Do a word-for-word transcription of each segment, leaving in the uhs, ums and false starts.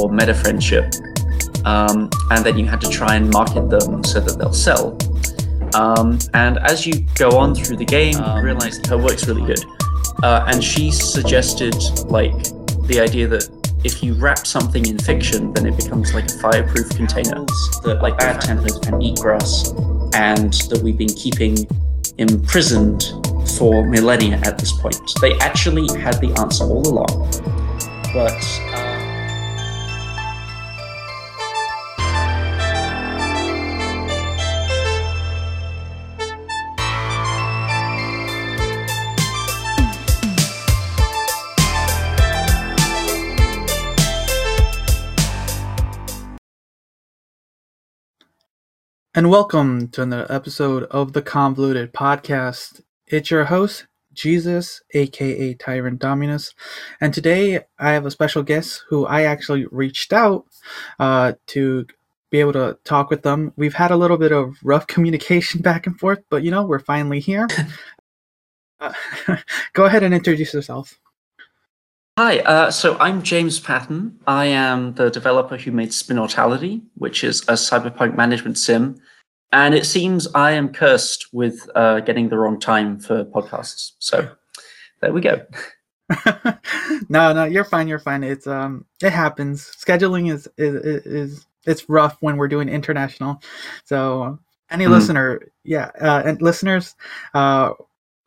called Meta Friendship, um, and then you had to try and market them so that they'll sell. Um, and as you go on through the game, um, you realize her work's really good. Uh, and she suggested, like, the idea that if you wrap something in fiction, then it becomes like a fireproof container. That, like, bad tempers can eat grass, and that we've been keeping imprisoned for millennia at this point. They actually had the answer all along. But... Uh, And welcome to another episode of The Convoluted Podcast. It's your host, Jesus, aka Tyrant Dominus, and today I have a special guest who I actually reached out uh, to be able to talk with them. We've had a little bit of rough communication back and forth, but you know, we're finally here. uh, go ahead and introduce yourself. Hi, uh, so I'm James Patton. I am the developer who made Spinnortality, which is a cyberpunk management sim. And it seems I am cursed with uh, getting the wrong time for podcasts. So there we go. no, no, you're fine. You're fine. It's um, it happens. Scheduling is is is it's rough when we're doing international. So any mm. listener, yeah, uh, and listeners, uh,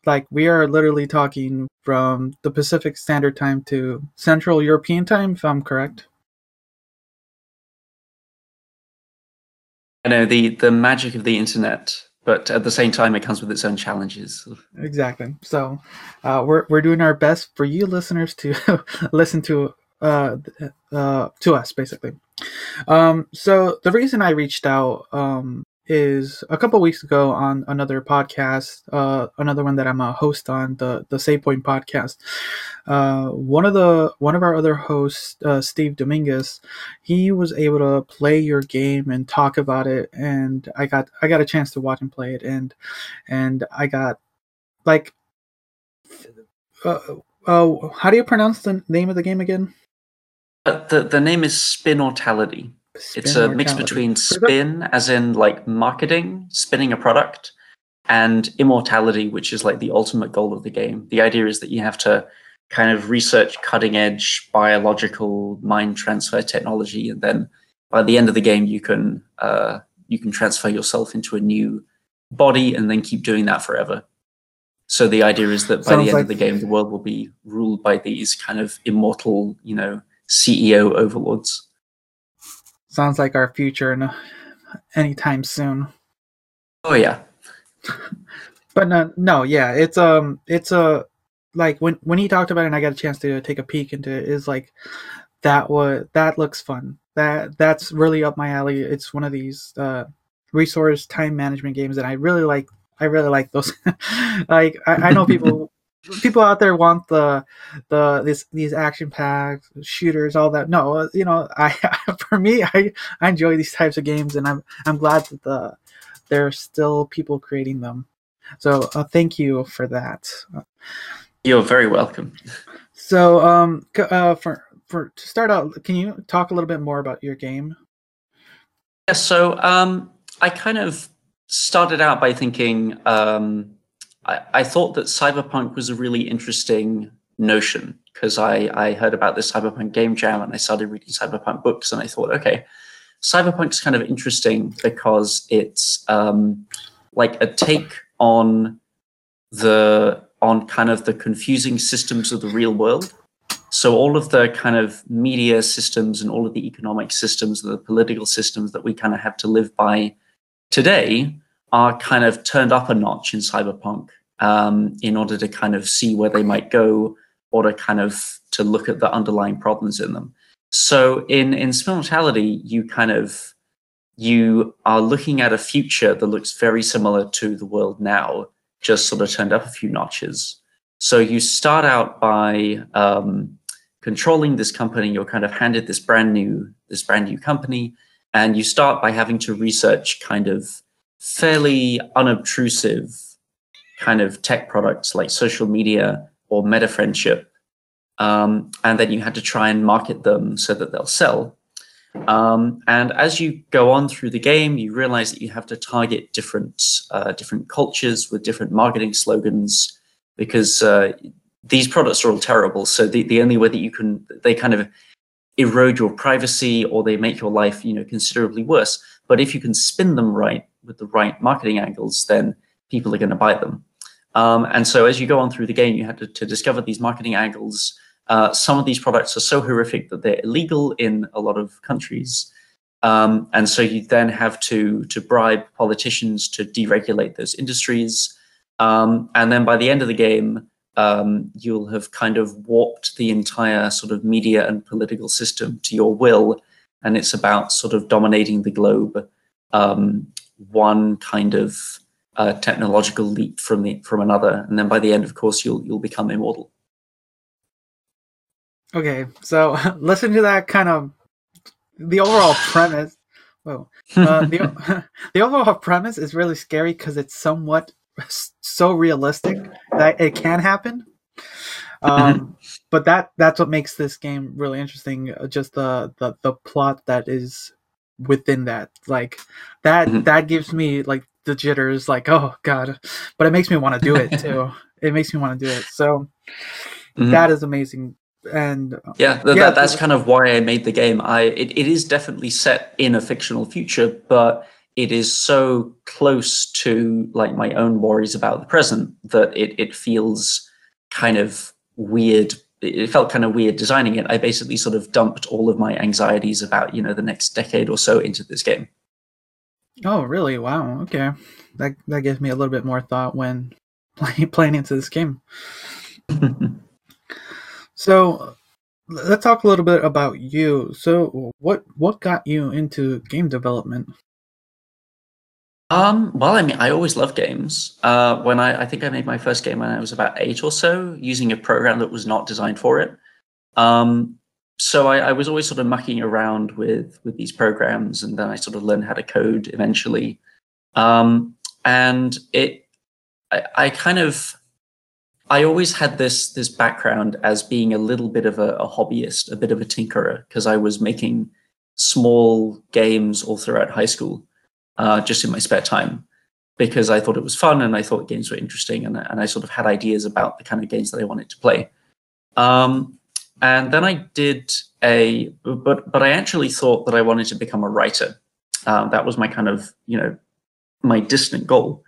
like we are literally talking from the Pacific Standard Time to Central European Time, if I'm correct. I know, the, the magic of the internet, but at the same time, it comes with its own challenges. Exactly. So uh, we're we're doing our best for you listeners to listen to uh, uh, to us, basically. Um, so the reason I reached out um, is a couple weeks ago on another podcast, uh, another one that I'm a host on, the the Save Point podcast. Uh, one of the one of our other hosts, uh, Steve Dominguez, he was able to play your game and talk about it, and I got I got a chance to watch him play it, and and I got like, uh, uh, how do you pronounce the name of the game again? Uh, the the name is Spinnortality. Spin it's a mix between spin, as in like marketing, spinning a product, and immortality, which is like the ultimate goal of the game. The idea is that you have to kind of research cutting edge biological mind transfer technology, and then by the end of the game, you can uh, you can transfer yourself into a new body, and then keep doing that forever. So the idea is that by Sounds the end like... of the game, the world will be ruled by these kind of immortal, you know, C E O overlords. Sounds like our future and anytime soon. Oh yeah. But no, no, yeah, it's um, it's a uh, like when when he talked about it, and I got a chance to take a peek into it. Is like that was that looks fun. That that's really up my alley. It's one of these uh, resource time management games that I really like. I really like those. Like I, I know people. People out there want the the this these action packs, shooters, all that. No, you know, I for me, I, I enjoy these types of games, and I'm I'm glad that the there are still people creating them. So uh, thank you for that. You're very welcome. So um, uh, for for to start out, can you talk a little bit more about your game? Yeah. So um, I kind of started out by thinking. Um, I thought that cyberpunk was a really interesting notion because I, I heard about this cyberpunk game jam and I started reading cyberpunk books and I thought, okay, cyberpunk's kind of interesting because it's um, like a take on the on kind of the confusing systems of the real world. So all of the kind of media systems and all of the economic systems and the political systems that we kind of have to live by today are kind of turned up a notch in cyberpunk um, in order to kind of see where they might go or to kind of to look at the underlying problems in them. So in, in Spinnortality, you kind of, you are looking at a future that looks very similar to the world now, just sort of turned up a few notches. So you start out by um, controlling this company. You're kind of handed this brand new, this brand new company, and you start by having to research kind of fairly unobtrusive kind of tech products like social media or meta friendship. Um, and then you had to try and market them so that they'll sell. Um, and as you go on through the game, you realize that you have to target different uh, different cultures with different marketing slogans, because uh, these products are all terrible. So the, the only way that you can, they kind of erode your privacy, or they make your life, you know, considerably worse. But if you can spin them right with the right marketing angles, then people are going to buy them. Um, and so as you go on through the game, you have to, to discover these marketing angles. Uh, some of these products are so horrific that they're illegal in a lot of countries. Um, and so you then have to, to bribe politicians to deregulate those industries. Um, and then by the end of the game, um, you'll have kind of warped the entire sort of media and political system to your will. And it's about sort of dominating the globe, um, one kind of uh, technological leap from the, from another. And then by the end, of course, you'll, you'll become immortal. Okay, so listen to that kind of the overall premise. Whoa, uh, the the overall premise is really scary because it's somewhat so realistic that it can happen. Um, but that that's what makes this game really interesting. Just the the, the plot that is within that, like that mm-hmm. that gives me like the jitters, like oh god. But it makes me want to do it too. It makes me want to do it. So mm-hmm. that is amazing. And yeah, th- yeah that, that's kind of why I made the game. I it, it is definitely set in a fictional future, but it is so close to like my own worries about the present that it it feels kind of weird. It felt kind of weird designing it. I basically sort of dumped all of my anxieties about, you know, the next decade or so into this game. Oh, really? Wow. Okay, that that gives me a little bit more thought when play, playing into this game. So let's talk a little bit about you. So what what got you into game development? Um, well, I mean, I always loved games. Uh, when I, I think I made my first game when I was about eight or so, using a program that was not designed for it. Um, so I, I was always sort of mucking around with, with these programs, and then I sort of learned how to code eventually. Um, and it, I, I kind of... I always had this this background as being a little bit of a, a hobbyist, a bit of a tinkerer, because I was making small games all throughout high school, uh, just in my spare time, because I thought it was fun and I thought games were interesting, and, and I sort of had ideas about the kind of games that I wanted to play. Um, and then I did a, but but I actually thought that I wanted to become a writer. Um, that was my kind of, you know, my distant goal.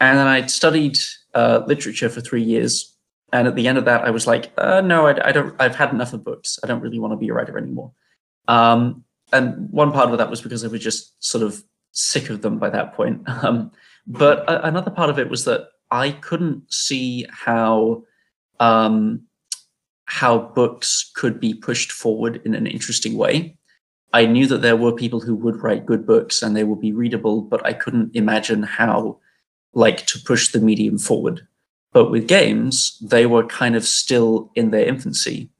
And then I studied Uh, literature for three years, and at the end of that, I was like, uh, "No, I, I don't. I've had enough of books. I don't really want to be a writer anymore." Um, and one part of that was because I was just sort of sick of them by that point. Um, but a- another part of it was that I couldn't see how um, how books could be pushed forward in an interesting way. I knew that there were people who would write good books and they would be readable, but I couldn't imagine how. Like to push the medium forward. But with games, they were kind of still in their infancy.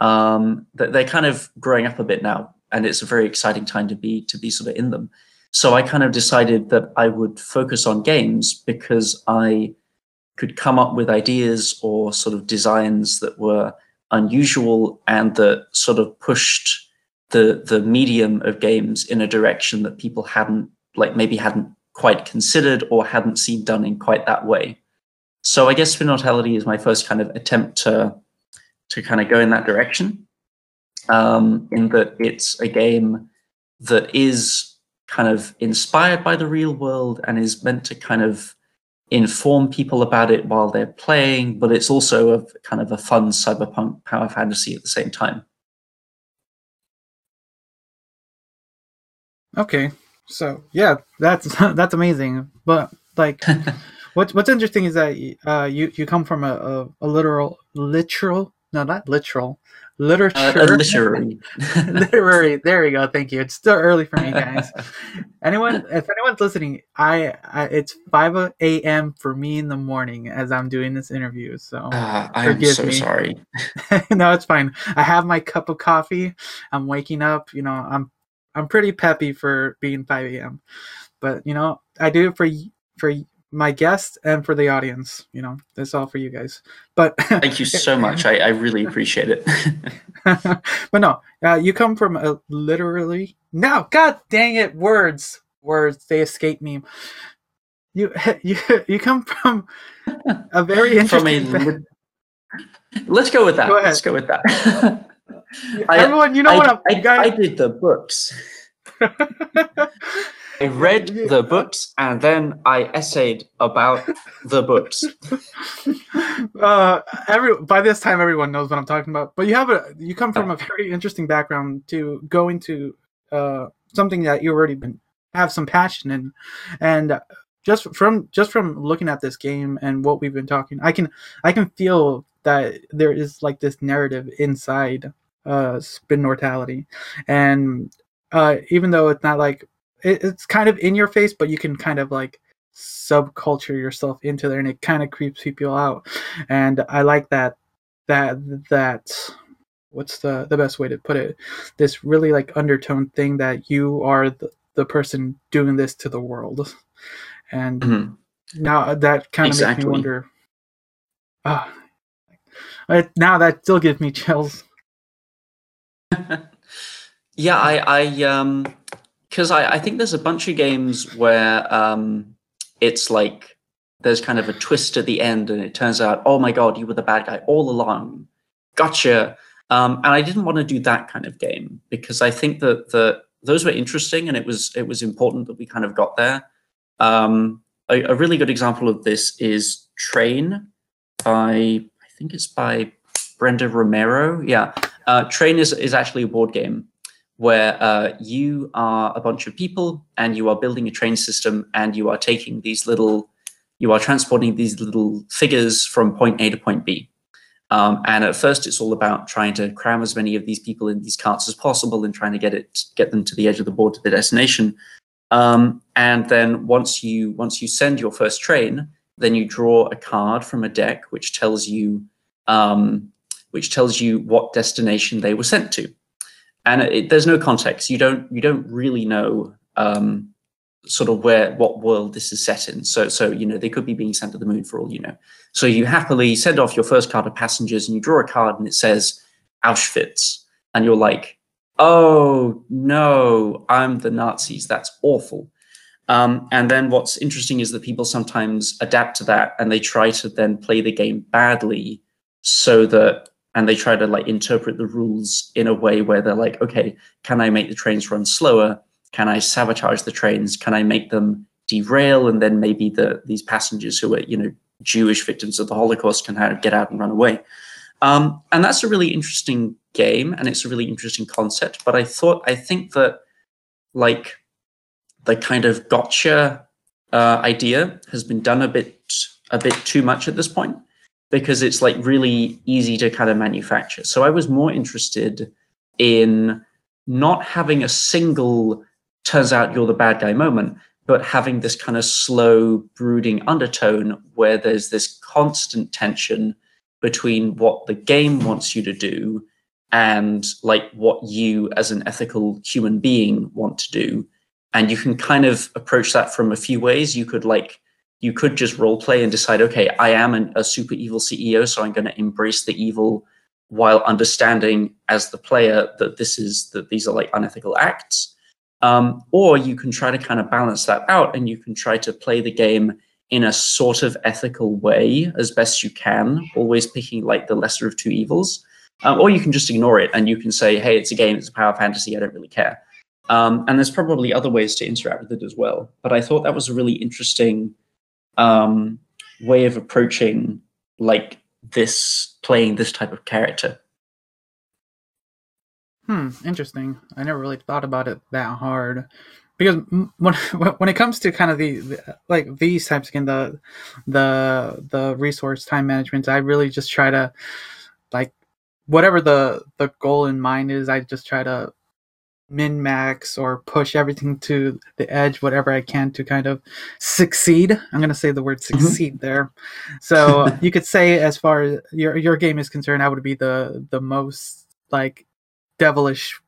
Um, they're kind of growing up a bit now, and it's a very exciting time to be to be sort of in them. So I kind of decided that I would focus on games because I could come up with ideas or sort of designs that were unusual and that sort of pushed the the medium of games in a direction that people hadn't, like maybe hadn't quite considered or hadn't seen done in quite that way. So I guess Spinnortality is my first kind of attempt to to kind of go in that direction, um, in that it's a game that is kind of inspired by the real world and is meant to kind of inform people about it while they're playing, but it's also a kind of a fun cyberpunk power fantasy at the same time. Okay. So yeah, that's that's amazing. But like, what's what's interesting is that uh, you you come from a, a, a literal literal no not literal literature uh, literary literary. There we go. Thank you. It's still early for me, guys. Anyone, if anyone's listening, I, I it's five a.m. for me in the morning as I'm doing this interview. So uh, I'm so me. sorry. No, it's fine. I have my cup of coffee. I'm waking up. You know, I'm. I'm pretty peppy for being five a.m., but you know I do it for for my guest and for the audience. You know, that's all for you guys. But thank you so much. I, I really appreciate it. But no, uh, you come from a literally no, God dang it, words, words, they escape me. You you you come from a very interesting. From a, let's go with that. Go let's go with that. Everyone, you know I, what? I, I, I did the books. I read the books and then I essayed about the books. Uh, every by this time, everyone knows what I'm talking about. But you have a you come from a very interesting background to go into uh, something that you already been have some passion in, and just from just from looking at this game and what we've been talking, I can I can feel that there is like this narrative inside uh, Spinnortality, and uh, even though it's not like it's kind of in your face, but you can kind of like subculture yourself into there, and it kind of creeps people out. And I like that, that, that, what's the, the best way to put it? This really like undertone thing that you are the, the person doing this to the world. And mm-hmm. now that kind of exactly. makes me wonder, oh, now that still gives me chills. Yeah, I, I, um, Because I, I think there's a bunch of games where um, it's like there's kind of a twist at the end and it turns out, oh my God, you were the bad guy all along. Gotcha. Um, and I didn't want to do that kind of game because I think that the, those were interesting and it was it was important that we kind of got there. Um, a, a really good example of this is Train by, I think it's by Brenda Romero. Yeah, uh, Train is, is actually a board game where uh, you are a bunch of people and you are building a train system and you are taking these little, you are transporting these little figures from point A to point B. Um, and at first it's all about trying to cram as many of these people in these carts as possible and trying to get it, get them to the edge of the board to the destination. Um, and then once you, once you send your first train, then you draw a card from a deck, which tells you, um, which tells you what destination they were sent to. And it, there's no context. You don't you don't really know um, sort of where what world this is set in. So so you know they could be being sent to the moon for all you know. So you happily send off your first card of passengers, and you draw a card, and it says Auschwitz, and you're like, oh no, I'm the Nazis. That's awful. Um, and then what's interesting is that people sometimes adapt to that, and they try to then play the game badly, so that. And they try to like interpret the rules in a way where they're like, okay, can I make the trains run slower? Can I sabotage the trains? Can I make them derail? And then maybe the these passengers who are, you know, Jewish victims of the Holocaust can kind of get out and run away. Um, and that's a really interesting game, and it's a really interesting concept. But I thought, I think that like the kind of gotcha uh, idea has been done a bit, a bit too much at this point, because it's like really easy to kind of manufacture. So I was more interested in not having a single turns out you're the bad guy moment, but having this kind of slow brooding undertone where there's this constant tension between what the game wants you to do and like what you as an ethical human being want to do. And you can kind of approach that from a few ways. You could like, You could just role play and decide, okay, I am an, a super evil C E O, so I'm going to embrace the evil while understanding as the player that this is that these are like unethical acts. Um, or you can try to kind of balance that out, and you can try to play the game in a sort of ethical way as best you can, always picking like the lesser of two evils. Um, or you can just ignore it and you can say, hey, it's a game, it's a power fantasy, I don't really care. Um, and there's probably other ways to interact with it as well. But I thought that was a really interesting um way of approaching like this playing this type of character. Hmm interesting. I never really thought about it that hard, because when when it comes to kind of the, the like these types again, the the the resource time management, I really just try to like whatever the the goal in mind is, I just try to min-max or push everything to the edge, whatever I can to kind of succeed. I'm going to say the word succeed mm-hmm. there. So you could say as far as your your game is concerned, I would be the the most like devilish,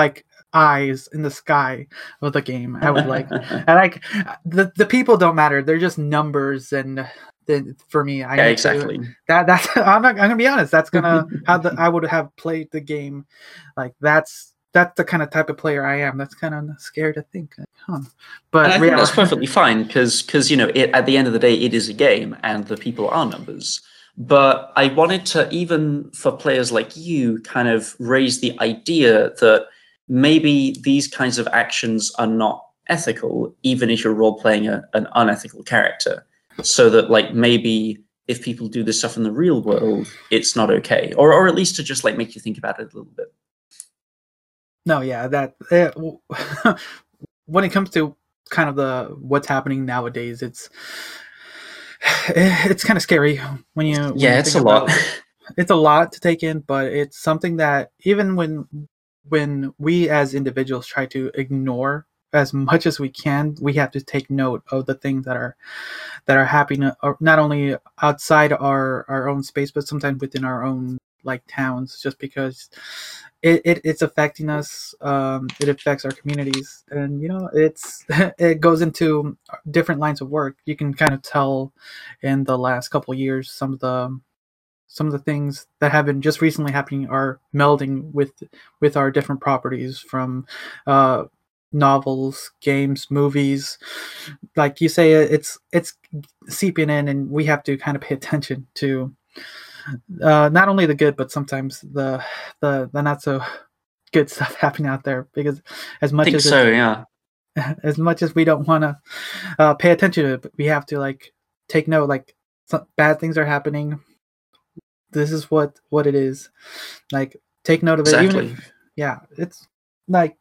like eyes in the sky of the game. I would like, I like the the people don't matter. They're just numbers, and the, for me, I yeah, exactly to, that that's I'm not I'm gonna be honest. That's gonna how the I would have played the game. Like that's that's the kind of type of player I am. That's kind of scary to think. Huh. But and I think that's perfectly fine because because you know it at the end of the day it is a game and the people are numbers. But I wanted to, even for players like you, kind of raise the idea that maybe these kinds of actions are not ethical, even if you're role-playing a, an unethical character. So that, like, maybe if people do this stuff in the real world, it's not okay. Or or at least to just, like, make you think about it a little bit. No, yeah, that... Uh, when it comes to kind of the what's happening nowadays, it's... It's kind of scary when you. When yeah, you it's a lot. It. It's a lot to take in, but it's something that even when when we as individuals try to ignore as much as we can, we have to take note of the things that are that are happening not only outside our, our own space, but sometimes within our own like towns. Just because it, it it's affecting us, um, it affects our communities, and you know it's it goes into different lines of work. You can kind of tell in the last couple of years some of the some of the things that have been just recently happening are melding with with our different properties from uh, novels, games, movies. Like you say, it's it's seeping in, and we have to kind of pay attention to. Uh, not only the good, but sometimes the the the not so good stuff happening out there. Because as much I think as so, yeah, as much as we don't want to uh, pay attention to it, we have to like take note. Like some bad things are happening. This is what, what it is. Like take note of it. Exactly. Even if, yeah, it's like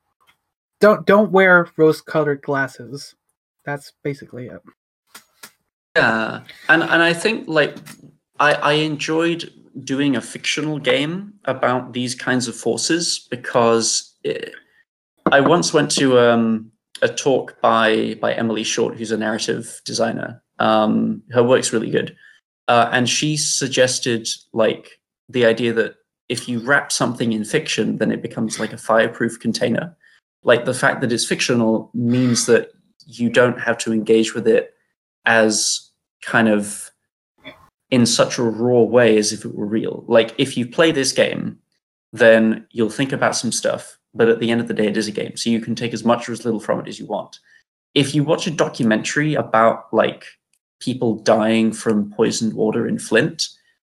don't don't wear rose-colored glasses. That's basically it. Yeah, and and I think like. I, I enjoyed doing a fictional game about these kinds of forces because it, I once went to um, a talk by by Emily Short, who's a narrative designer. Um, her work's really good. Uh, and she suggested like the idea that if you wrap something in fiction, then it becomes like a fireproof container. Like the fact that it's fictional means that you don't have to engage with it as kind of in such a raw way as if it were real. Like if you play this game, then you'll think about some stuff, but at the end of the day, it is a game. So you can take as much or as little from it as you want. If you watch a documentary about like people dying from poisoned water in Flint,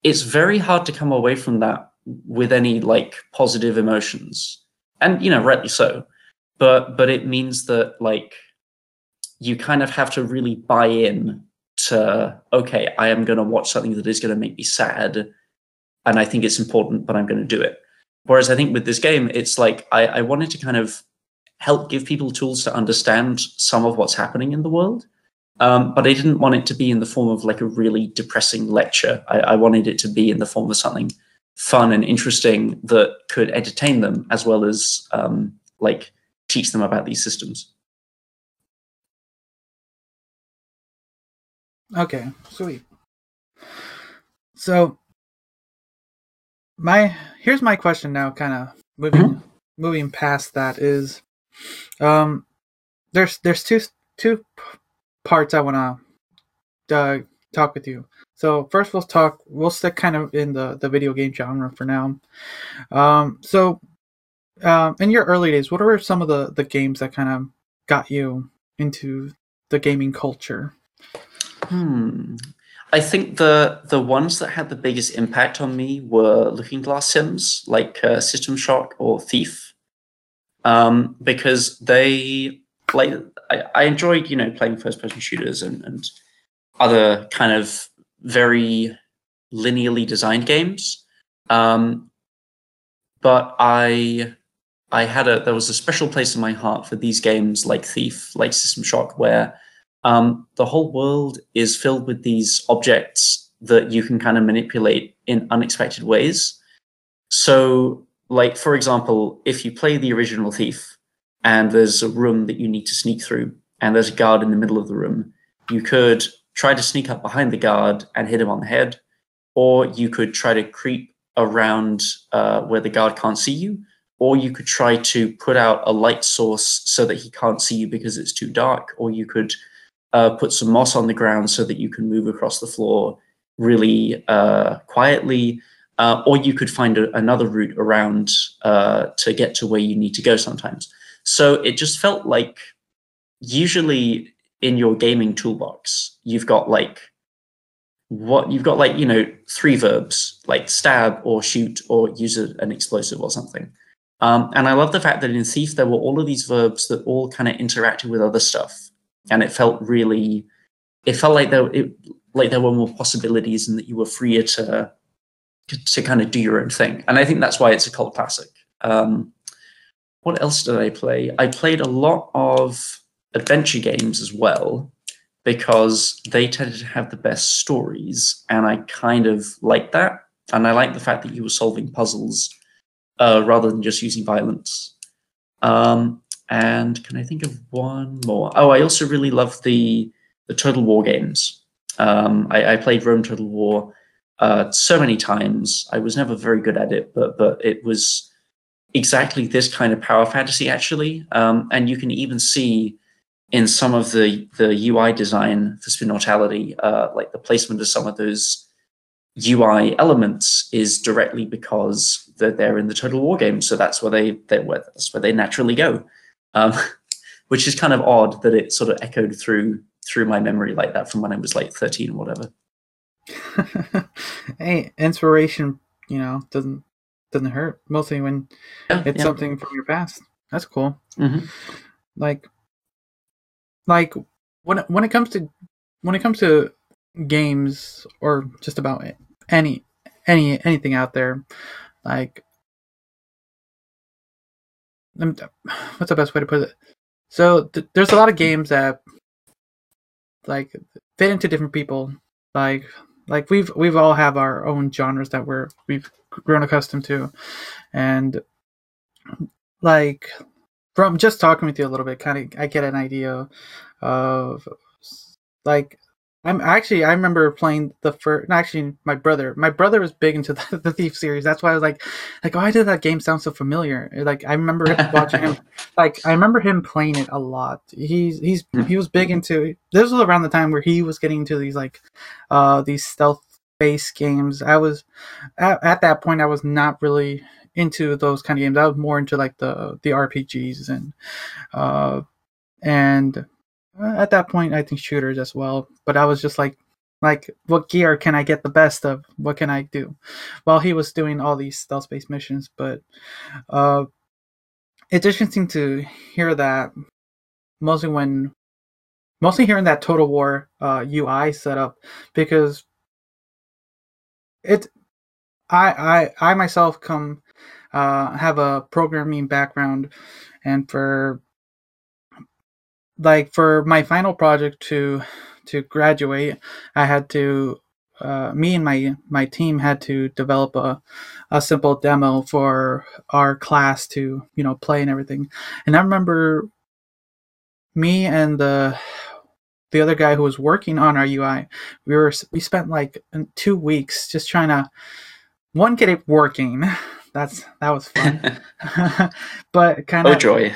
it's very hard to come away from that with any like positive emotions. And, you know, rightly so, but, but it means that like, you kind of have to really buy in to, okay, I am going to watch something that is going to make me sad, and I think it's important, but I'm going to do it. Whereas I think with this game, it's like I, I wanted to kind of help give people tools to understand some of what's happening in the world, um, but I didn't want it to be in the form of like a really depressing lecture. I, I wanted it to be in the form of something fun and interesting that could entertain them as well as um, like teach them about these systems. Okay, sweet. So, my here's my question now. Kind of moving mm-hmm. moving past that is, um, there's there's two two parts I want to uh, talk with you. So first, we'll talk. We'll stick kind of in the, the video game genre for now. Um, so, um, in your early days, what were some of the the games that kind of got you into the gaming culture? Hmm. I think the the ones that had the biggest impact on me were Looking Glass sims, like uh, System Shock or Thief, um, because they like I, I enjoyed you know playing first person shooters and, and other kind of very linearly designed games, um, but I I had a there was a special place in my heart for these games like Thief, like System Shock, where Um, the whole world is filled with these objects that you can kind of manipulate in unexpected ways. So, like, for example, if you play the original Thief and there's a room that you need to sneak through and there's a guard in the middle of the room, you could try to sneak up behind the guard and hit him on the head, or you could try to creep around uh, where the guard can't see you, or you could try to put out a light source so that he can't see you because it's too dark, or you could uh, put some moss on the ground so that you can move across the floor really uh, quietly, uh, or you could find a, another route around uh, to get to where you need to go sometimes. So it just felt like usually in your gaming toolbox, you've got like what you've got like, you know, three verbs like stab or shoot or use a, an explosive or something. Um, and I love the fact that in Thief, there were all of these verbs that all kind of interacted with other stuff. And it felt really, it felt like there, it, like there were more possibilities and that you were freer to, to, to kind of do your own thing. And I think that's why it's a cult classic. Um, what else did I play? I played a lot of adventure games as well, because they tended to have the best stories. And I kind of liked that. And I liked the fact that you were solving puzzles Uh, rather than just using violence. Um, and can I think of one more? Oh, I also really love the the Total War games. Um, I, I played Rome Total War uh, so many times. I was never very good at it, but but it was exactly this kind of power fantasy, actually. Um, and you can even see in some of the, the U I design for Spinnortality, uh, like the placement of some of those U I elements is directly because that they're in the Total War game, so that's where they they where that's where they naturally go, um, which is kind of odd that it sort of echoed through through my memory like that from when I was like thirteen or whatever. Hey, inspiration, you know, doesn't doesn't hurt, mostly when yeah, it's yeah. something from your past. That's cool. Mm-hmm. Like, like when when it comes to when it comes to games or just about any any anything out there, like, what's the best way to put it? So th there's a lot of games that like fit into different people. Like like we've we've all have our own genres that we're we've grown accustomed to, and like from just talking with you a little bit, kind of I get an idea of like. I'm actually, I remember playing the first, actually my brother, my brother was big into the, the Thief series. That's why I was like, like, why did that game sound so familiar? Like, I remember watching him, like, I remember him playing it a lot. He's, he's, he was big into, this was around the time where he was getting into these, like, uh, these stealth-based games. I was, at, at that point, I was not really into those kind of games. I was more into, like, the, the R P Gs and, uh, and, at that point, I think shooters as well. But I was just like, like, what gear can I get the best of? What can I do? Well, he was doing all these stealth-based missions, but uh, it's interesting to hear that. Mostly when, mostly hearing that Total War uh, U I setup, because it, I, I, I myself come uh, have a programming background, and for. Like for my final project to to graduate, I had to uh, me and my my team had to develop a a simple demo for our class to you know play and everything. And I remember me and the the other guy who was working on our U I, we were we spent like two weeks just trying to one get it working. That's that was fun, but kind of oh joy.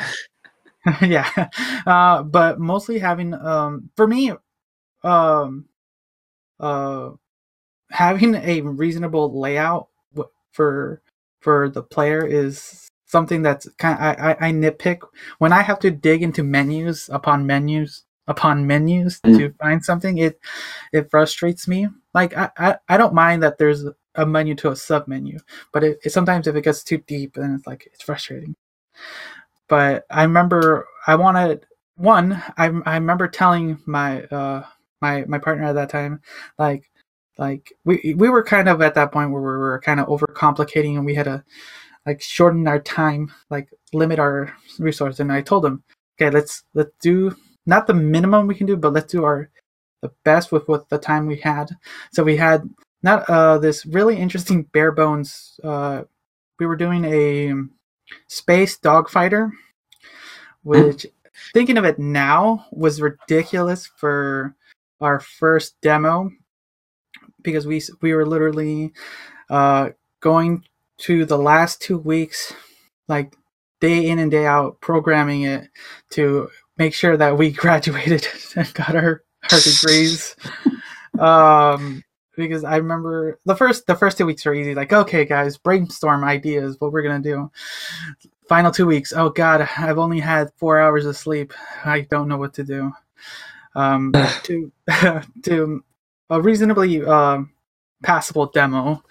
yeah, uh, but mostly having um, for me, um, uh, having a reasonable layout w for for the player is something that's kind. I, I I nitpick when I have to dig into menus upon menus upon menus mm. to find something. It it frustrates me. Like I, I I don't mind that there's a menu to a sub menu, but it, it sometimes if it gets too deep, then it's like it's frustrating. But I remember I wanted one. I I remember telling my uh my my partner at that time, like like we we were kind of at that point where we were kind of overcomplicating and we had to like shorten our time, like limit our resources. And I told him, okay, let's let's do not the minimum we can do, but let's do our the best with with the time we had. So we had not uh this really interesting bare bones. Uh, we were doing a space dogfighter, which thinking of it now was ridiculous for our first demo because we we were literally uh, going to the last two weeks like day in and day out, programming it to make sure that we graduated and got our, our degrees. um, because I remember the first the first two weeks were easy. Like, okay, guys, brainstorm ideas, what we're going to do. Final two weeks, oh, God, I've only had four hours of sleep. I don't know what to do. Um, to, to a reasonably uh, passable demo,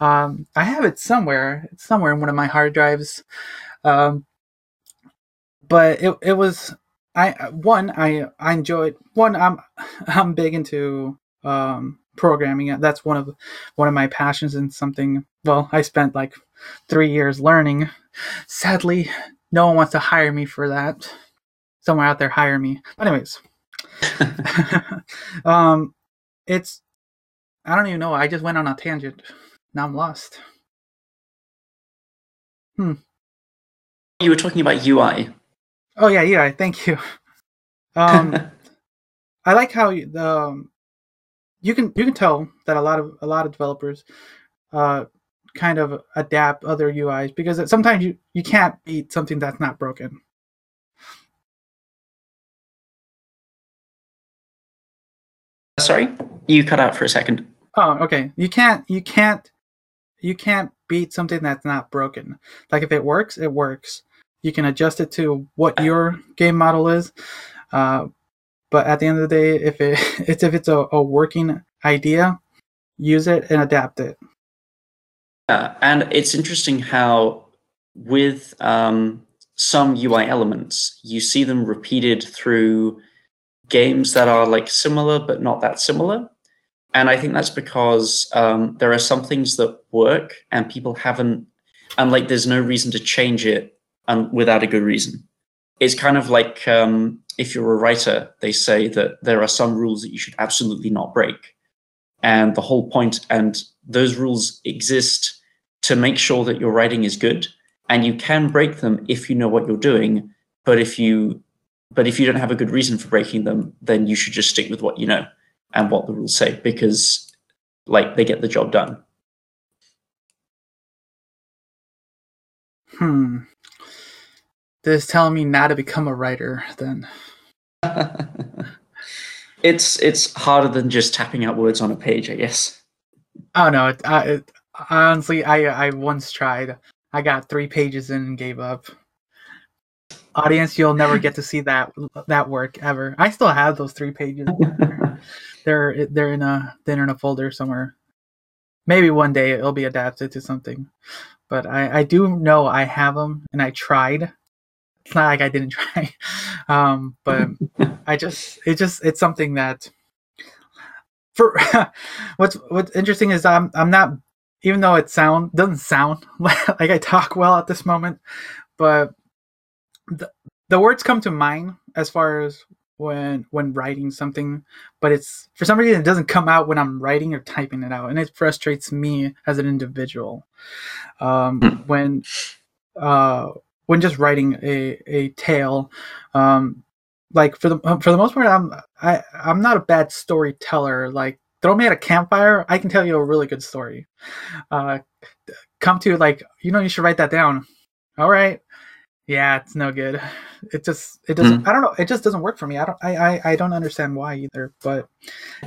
um, I have it somewhere. It's somewhere in one of my hard drives. Um, but it it was I one I I enjoyed one I'm I'm big into um programming. That's one of one of my passions and something. Well, I spent like three years learning. Sadly, no one wants to hire me for that. Somewhere out there, hire me. But anyways, um, it's I don't even know. I just went on a tangent. Now I'm lost. Hmm. You were talking about U I. Oh yeah, U I. Thank you. Um, I like how the um, you can you can tell that a lot of a lot of developers uh, kind of adapt other U Is because sometimes you you can't beat something that's not broken. Sorry, you cut out for a second. Oh, okay. You can't you can't you can't beat something that's not broken. Like if it works, it works. You can adjust it to what your game model is, uh, but at the end of the day, if it it's if it's a, a working idea, use it and adapt it. Yeah, and it's interesting how with um, some U I elements, you see them repeated through games that are like similar but not that similar, and I think that's because um, there are some things that work and people haven't, and like there's no reason to change it. And without a good reason. It's kind of like um, if you're a writer, they say that there are some rules that you should absolutely not break. And the whole point, and those rules exist to make sure that your writing is good. And you can break them if you know what you're doing. But if you, but if you don't have a good reason for breaking them, then you should just stick with what you know and what the rules say, because like they get the job done. Hmm. Is telling me now to become a writer then. it's it's harder than just tapping out words on a page, I guess. Oh no, it, I, it, honestly I I once tried. I got three pages in and gave up. Audience, you'll never get to see that that work ever. I still have those three pages. they're they're in a they're in a folder somewhere. Maybe one day it'll be adapted to something. But I I do know I have them and I tried. It's not like I didn't try, um, but I just, it just, it's something that for what's, what's interesting is I'm, I'm not, even though it sound doesn't sound like I talk well at this moment, but the, the words come to mind as far as when, when writing something, but it's for some reason, it doesn't come out when I'm writing or typing it out. And it frustrates me as an individual. Um, when, uh, When just writing a a tale, um, like for the for the most part, I'm I I'm not a bad storyteller. Like throw me at a campfire, I can tell you a really good story. Uh, come to like you know you should write that down. All right, yeah, it's no good. It just it doesn't. Mm-hmm. I don't know. It just doesn't work for me. I don't I, I I don't understand why either. But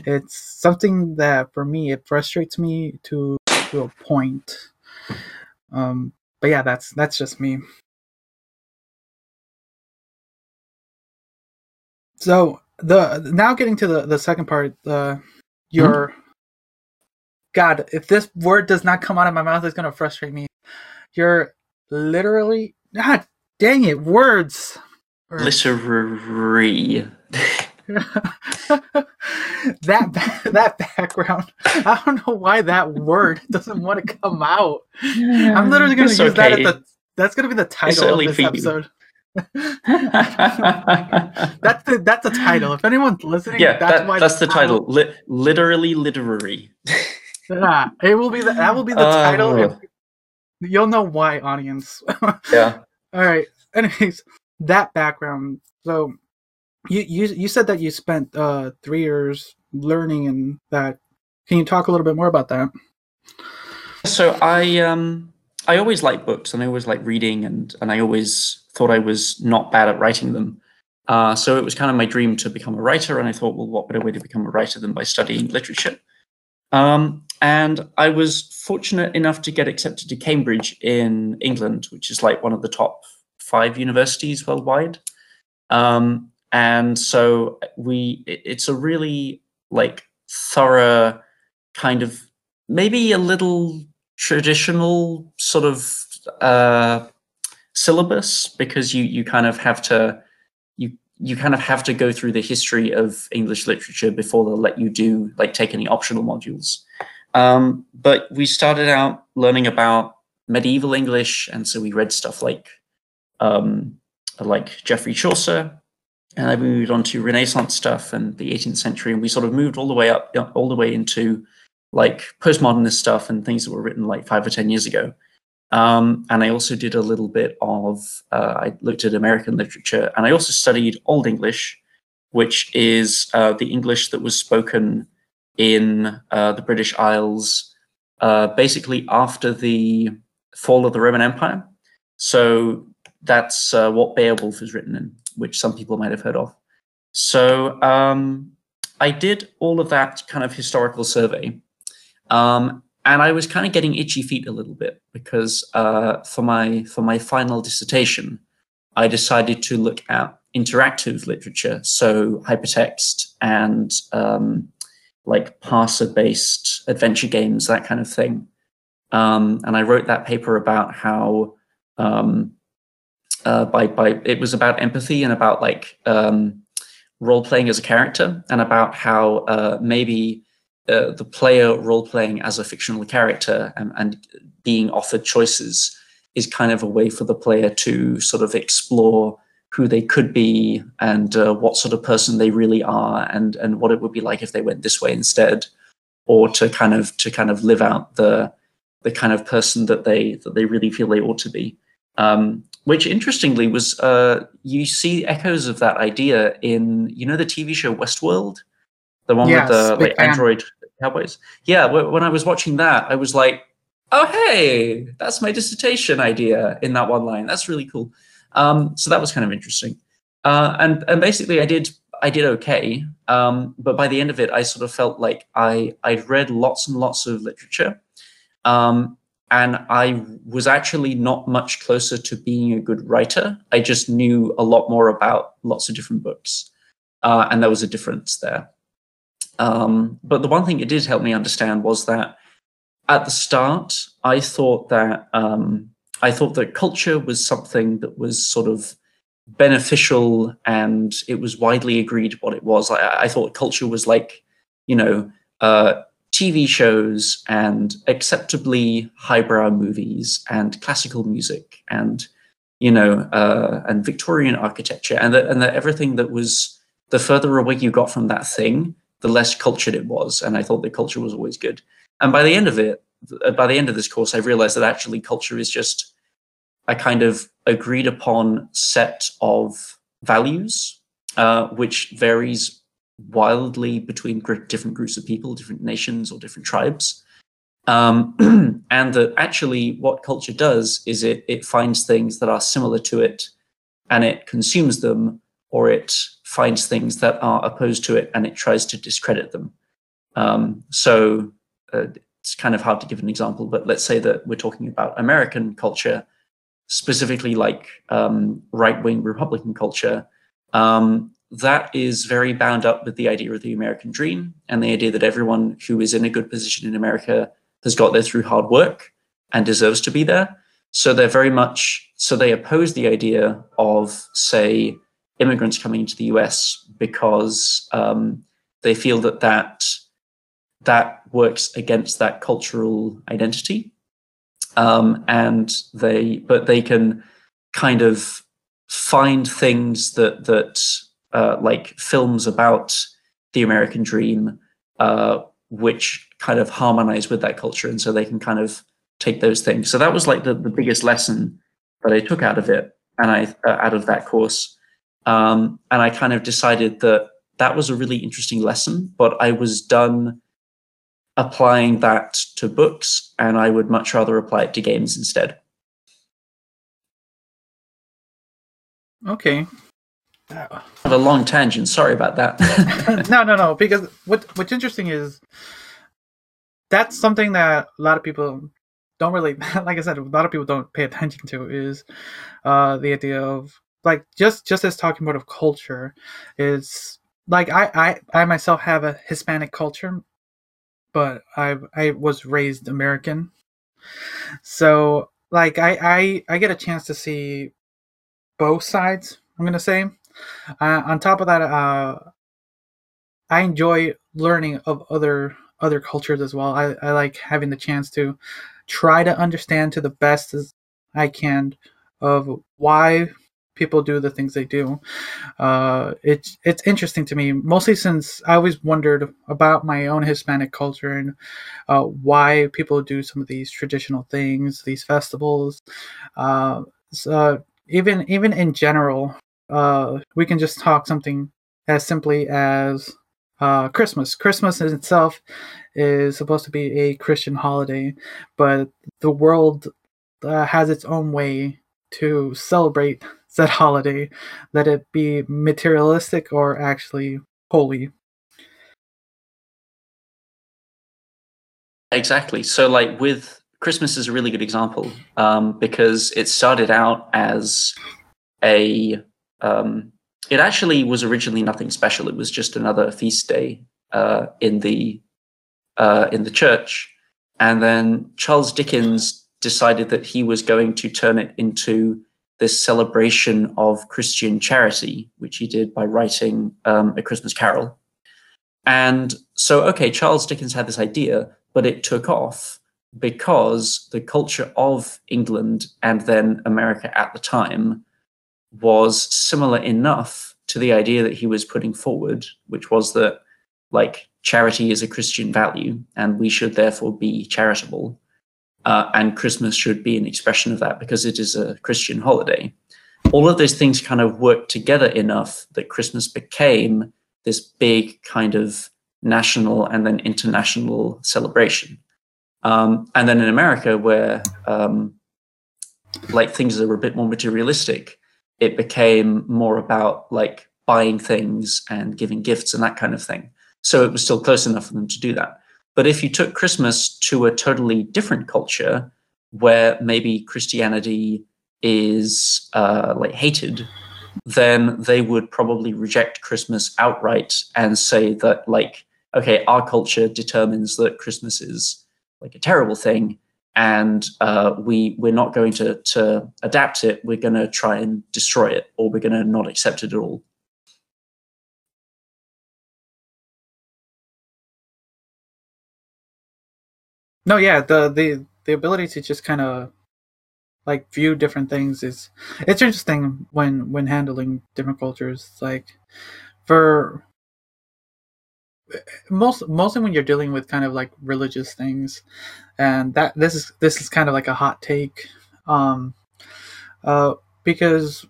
it's something that for me it frustrates me to to a point. Um, but yeah, that's that's just me. So the now getting to the, the second part, uh, your mm-hmm. God, if this word does not come out of my mouth, it's gonna frustrate me. You're literally God dang it, words. Literary. that ba- that background. I don't know why that word doesn't want to come out. Yeah, I'm literally gonna use okay. that at the that's gonna be the title of this episode. You. that's the that's the title. If anyone's listening, yeah, that's that, why that's the title. Li- literally literary. yeah, it will be the, that will be the uh, title. If, you'll know why, audience. yeah. All right. Anyways, that background. So, you you you said that you spent uh, three years learning in that. Can you talk a little bit more about that? So I um I always liked books, and I always liked reading, and and I always thought I was not bad at writing them. Uh, so it was kind of my dream to become a writer, and I thought, well, what better way to become a writer than by studying literature? Um, and I was fortunate enough to get accepted to Cambridge in England, which is like one of the top five universities worldwide. Um, and so we, it, it's a really like thorough kind of, maybe a little traditional sort of uh, syllabus, because you, you kind of have to, you, you kind of have to go through the history of English literature before they'll let you do, like, take any optional modules. Um, but we started out learning about medieval English, and so we read stuff like, um, like Geoffrey Chaucer, and then we moved on to Renaissance stuff and the eighteenth century, and we sort of moved all the way up, all the way into like postmodernist stuff and things that were written like five or ten years ago. Um, and I also did a little bit of, uh, I looked at American literature, and I also studied Old English, which is uh, the English that was spoken in uh, the British Isles, uh, basically after the fall of the Roman Empire. So that's uh, what Beowulf is written in, which some people might have heard of. So um, I did all of that kind of historical survey. Um, And I was kind of getting itchy feet a little bit, because uh, for my for my final dissertation, I decided to look at interactive literature, so hypertext and um, like parser-based adventure games, that kind of thing. Um, and I wrote that paper about how um, uh, by by it was about empathy and about like um, role playing as a character, and about how uh, maybe. Uh, the player role-playing as a fictional character and, and being offered choices is kind of a way for the player to sort of explore who they could be and uh, what sort of person they really are, and and what it would be like if they went this way instead, or to kind of to kind of live out the the kind of person that they that they really feel they ought to be. Um, which interestingly was uh, you see echoes of that idea in, you know, the T V show Westworld. The one yes, with the like, android cowboys. Yeah, when I was watching that, I was like, oh, hey, that's my dissertation idea in that one line. That's really cool. Um, so that was kind of interesting. Uh, and, and basically I did I did okay. Um, but by the end of it, I sort of felt like I, I'd read lots and lots of literature. Um, and I was actually not much closer to being a good writer. I just knew a lot more about lots of different books. Uh, and there was a difference there. Um, but the one thing it did help me understand was that at the start, I thought that um, I thought that culture was something that was sort of beneficial, and it was widely agreed what it was. I, I thought culture was like, you know, uh, T V shows and acceptably highbrow movies and classical music and, you know, uh, and Victorian architecture, and that, and that everything that was, the further away you got from that thing, the less cultured it was. And I thought that culture was always good. And by the end of it, by the end of this course, I realized that actually culture is just a kind of agreed upon set of values, uh, which varies wildly between different groups of people, different nations or different tribes. Um, and that actually what culture does is it, it finds things that are similar to it and it consumes them, or it finds things that are opposed to it and it tries to discredit them. Um, so uh, it's kind of hard to give an example, but let's say that we're talking about American culture, specifically like um, right-wing Republican culture. Um, that is very bound up with the idea of the American dream and the idea that everyone who is in a good position in America has got there through hard work and deserves to be there. So they're very much, so they oppose the idea of, say, immigrants coming into the U S because um, they feel that, that that works against that cultural identity, um, and they but they can kind of find things that that uh, like films about the American dream, uh, which kind of harmonize with that culture, and so they can kind of take those things. So that was like the, the biggest lesson that I took out of it, and I uh, out of that course. Um, and I kind of decided that that was a really interesting lesson, but I was done, applying that to books, and I would much rather apply it to games instead. Okay. That a long tangent. Sorry about that. no, no, no. Because what what's interesting is that's something that a lot of people don't really, like I said, a lot of people don't pay attention to is uh, the idea of like just just as talking about of culture is like I, I I myself have a Hispanic culture, but I I was raised American, so like I I, I get a chance to see both sides. I'm gonna say. Uh, on top of that, uh, I enjoy learning of other other cultures as well. I, I like having the chance to try to understand to the best as I can of why people do the things they do. Uh, it's it's interesting to me, mostly since I always wondered about my own Hispanic culture and uh, why people do some of these traditional things, these festivals. Uh, so even even in general. Uh, we can just talk something as simply as uh, Christmas. Christmas in itself is supposed to be a Christian holiday, but the world uh, has its own way to celebrate that holiday, let it be materialistic or actually holy. Exactly. So, like, with Christmas is a really good example um, because it started out as a Um, it actually was originally nothing special. It was just another feast day uh, in the uh, in the church, and then Charles Dickens decided that he was going to turn it into this celebration of Christian charity, which he did by writing um, A Christmas Carol. And so, okay, Charles Dickens had this idea, but it took off because the culture of England and then America at the time was similar enough to the idea that he was putting forward, which was that, like, charity is a Christian value and we should therefore be charitable. Uh, and Christmas should be an expression of that because it is a Christian holiday. All of those things kind of worked together enough that Christmas became this big kind of national and then international celebration. Um, and then in America, where, um, like, things that were a bit more materialistic, it became more about like buying things and giving gifts and that kind of thing. So it was still close enough for them to do that. But if you took Christmas to a totally different culture where maybe Christianity is uh, like hated, then they would probably reject Christmas outright and say that like, okay, our culture determines that Christmas is like a terrible thing. And uh, we, we're not going to, to adapt it. We're going to try and destroy it, or we're going to not accept it at all. No, yeah, the, the, the ability to just kind of like view different things is it's interesting when, when handling different cultures. Like for most mostly when you're dealing with kind of like religious things, and that this is this is kind of like a hot take um uh because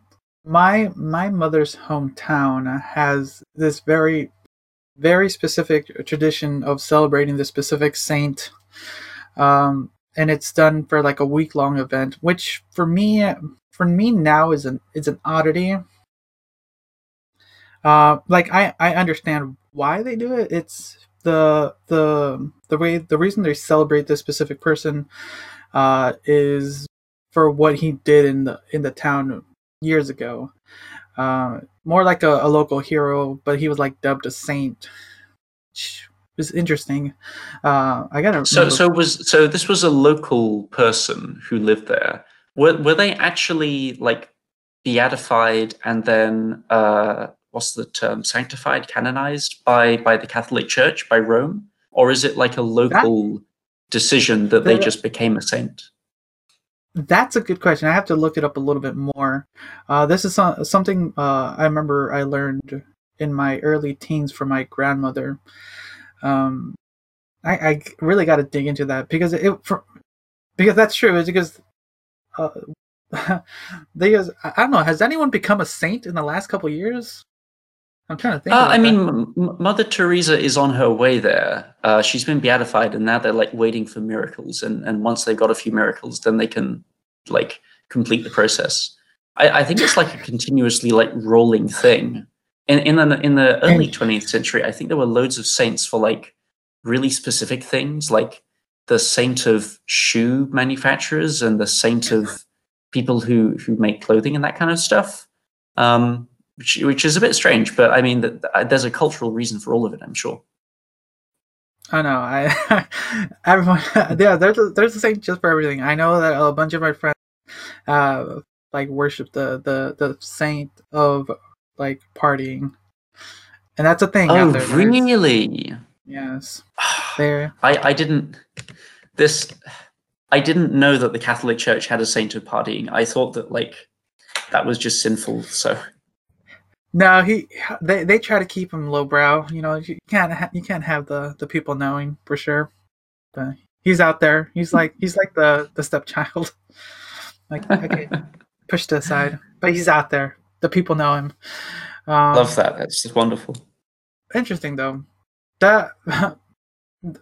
my my mother's hometown has this very very specific tradition of celebrating the specific saint, um and it's done for like a week long event, which for me for me now is an it's an oddity. Uh, like I, I understand why they do it. It's the the the way the reason they celebrate this specific person uh, is for what he did in the in the town years ago. Uh, more like a, a local hero, but he was like dubbed a saint, which was interesting. Uh, I gotta so remember. so was so this was a local person who lived there. Were were they actually like beatified and then? Uh, what's the term, sanctified, canonized by, by the Catholic Church, by Rome? Or is it like a local that, decision that they, they just became a saint? That's a good question. I have to look it up a little bit more. Uh, this is some, something uh, I remember I learned in my early teens from my grandmother. Um, I, I really got to dig into that because it, for, because that's true. It's because, uh, because I don't know, has anyone become a saint in the last couple of years? I'm trying to think. Uh, I that. mean, M- Mother Teresa is on her way there. Uh, she's been beatified, and now they're like waiting for miracles. And and once they've got a few miracles, then they can like complete the process. I, I think it's like a continuously like rolling thing. In in the, in the early twentieth century, I think there were loads of saints for like really specific things, like the saint of shoe manufacturers and the saint of people who who make clothing and that kind of stuff. Um, which, which is a bit strange, but I mean, the, the, there's a cultural reason for all of it, I'm sure. I know. I everyone, yeah. There's a, there's a saint just for everything. I know that a bunch of my friends, uh, like worship the the the saint of like partying, and that's a thing. Oh, out there, really? Right? Yes. There. I I didn't. This. I didn't know that the Catholic Church had a saint of partying. I thought that like that was just sinful. So no, he they they try to keep him lowbrow. You know, you can't ha- you can't have the, the people knowing for sure. But he's out there. He's like he's like the, the stepchild. Like okay, pushed aside, but he's out there. The people know him. Um, Love that. That's just wonderful. Interesting though. That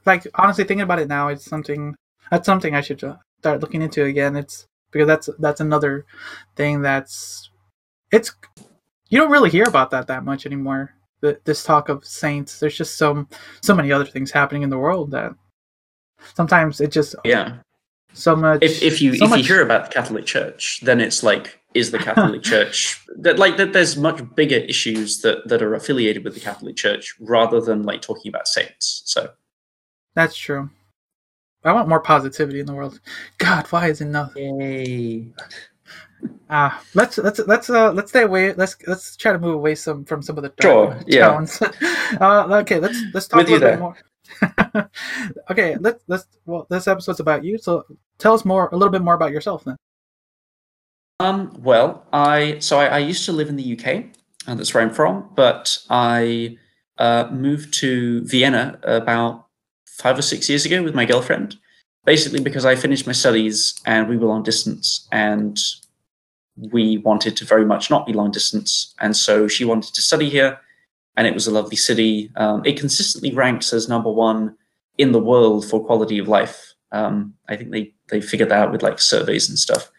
like honestly thinking about it now, it's something. That's something I should start looking into again. It's because that's that's another thing that's it's you don't really hear about that that much anymore. The, this talk of saints, there's just so so many other things happening in the world that sometimes it just yeah so much. If if you so if much, you hear about the Catholic Church, then it's like is the Catholic Church that like that there's much bigger issues that that are affiliated with the Catholic Church rather than like talking about saints. So that's true. I want more positivity in the world. God, why is it nothing? Yay. Uh, let's let's let's uh, let's stay away. Let's let's try to move away some from some of the dark sure, tones. Yeah. uh, okay, let's let's talk With a little bit more. okay, let's let's well, this episode's about you, so tell us more a little bit more about yourself then. Um. Well, I so I, I used to live in the U K, and that's where I'm from. But I uh, moved to Vienna about five or six years ago with my girlfriend, basically because I finished my studies and we were long distance and we wanted to very much not be long distance. And so she wanted to study here and it was a lovely city. Um, it consistently ranks as number one in the world for quality of life. Um, I think they, they figured that out with like surveys and stuff.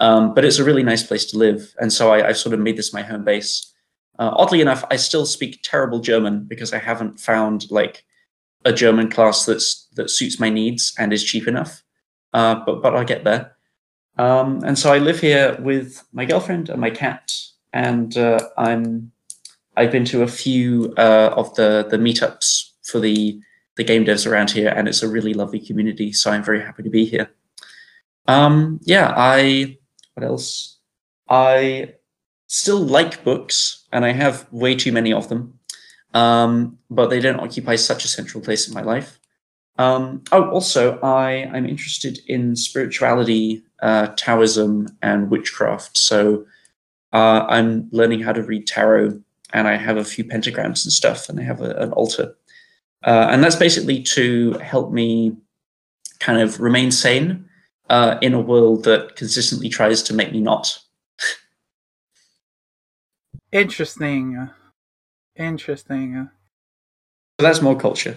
Um, but it's a really nice place to live. And so I, I've sort of made this my home base. Uh, oddly enough, I still speak terrible German because I haven't found like a German class that's that suits my needs and is cheap enough, uh, but but I'll get there. Um, and so I live here with my girlfriend and my cat, and uh, I'm I've been to a few uh, of the the meetups for the the game devs around here, and it's a really lovely community. So I'm very happy to be here. Um, yeah, I what else? I still like books, and I have way too many of them. Um, but they don't occupy such a central place in my life. Um, oh, also, I, I'm interested in spirituality, uh, Taoism, and witchcraft. So uh, I'm learning how to read tarot, and I have a few pentagrams and stuff, and I have a, an altar. Uh, and that's basically to help me kind of remain sane uh, in a world that consistently tries to make me not. Interesting. Interesting. So that's more culture.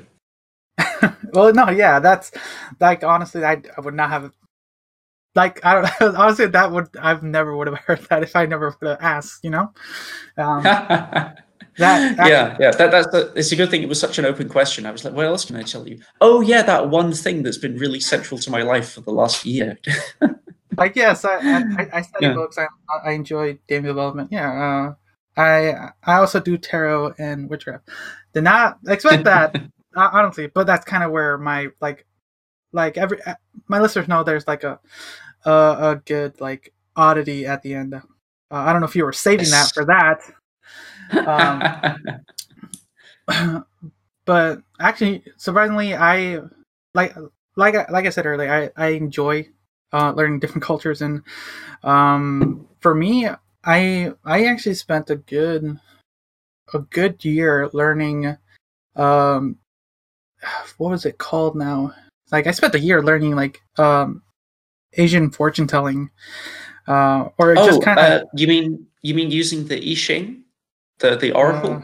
well, no, yeah, that's like honestly, I, I would not have like I don't honestly that would I've never would have heard that if I never would have asked, you know. Um, that, that yeah, yeah, that that's the, it's a good thing. It was such an open question. I was like, what else can I tell you? Oh yeah, that one thing that's been really central to my life for the last year. like yes, I I, I study yeah. books. I I enjoy game development. Yeah. Uh, I I also do tarot and witchcraft. Did not expect that, honestly. But that's kind of where my like, like every my listeners know there's like a a, a good like oddity at the end. Uh, I don't know if you were saving that for that, um, but actually, surprisingly, I like like I, like I said earlier, I I enjoy uh, learning different cultures, and um, for me. I I actually spent a good a good year learning um what was it called now? Like I spent a year learning like um Asian fortune telling. Uh or oh, just kinda uh, you mean you mean using the I Ching? The the Oracle? Uh,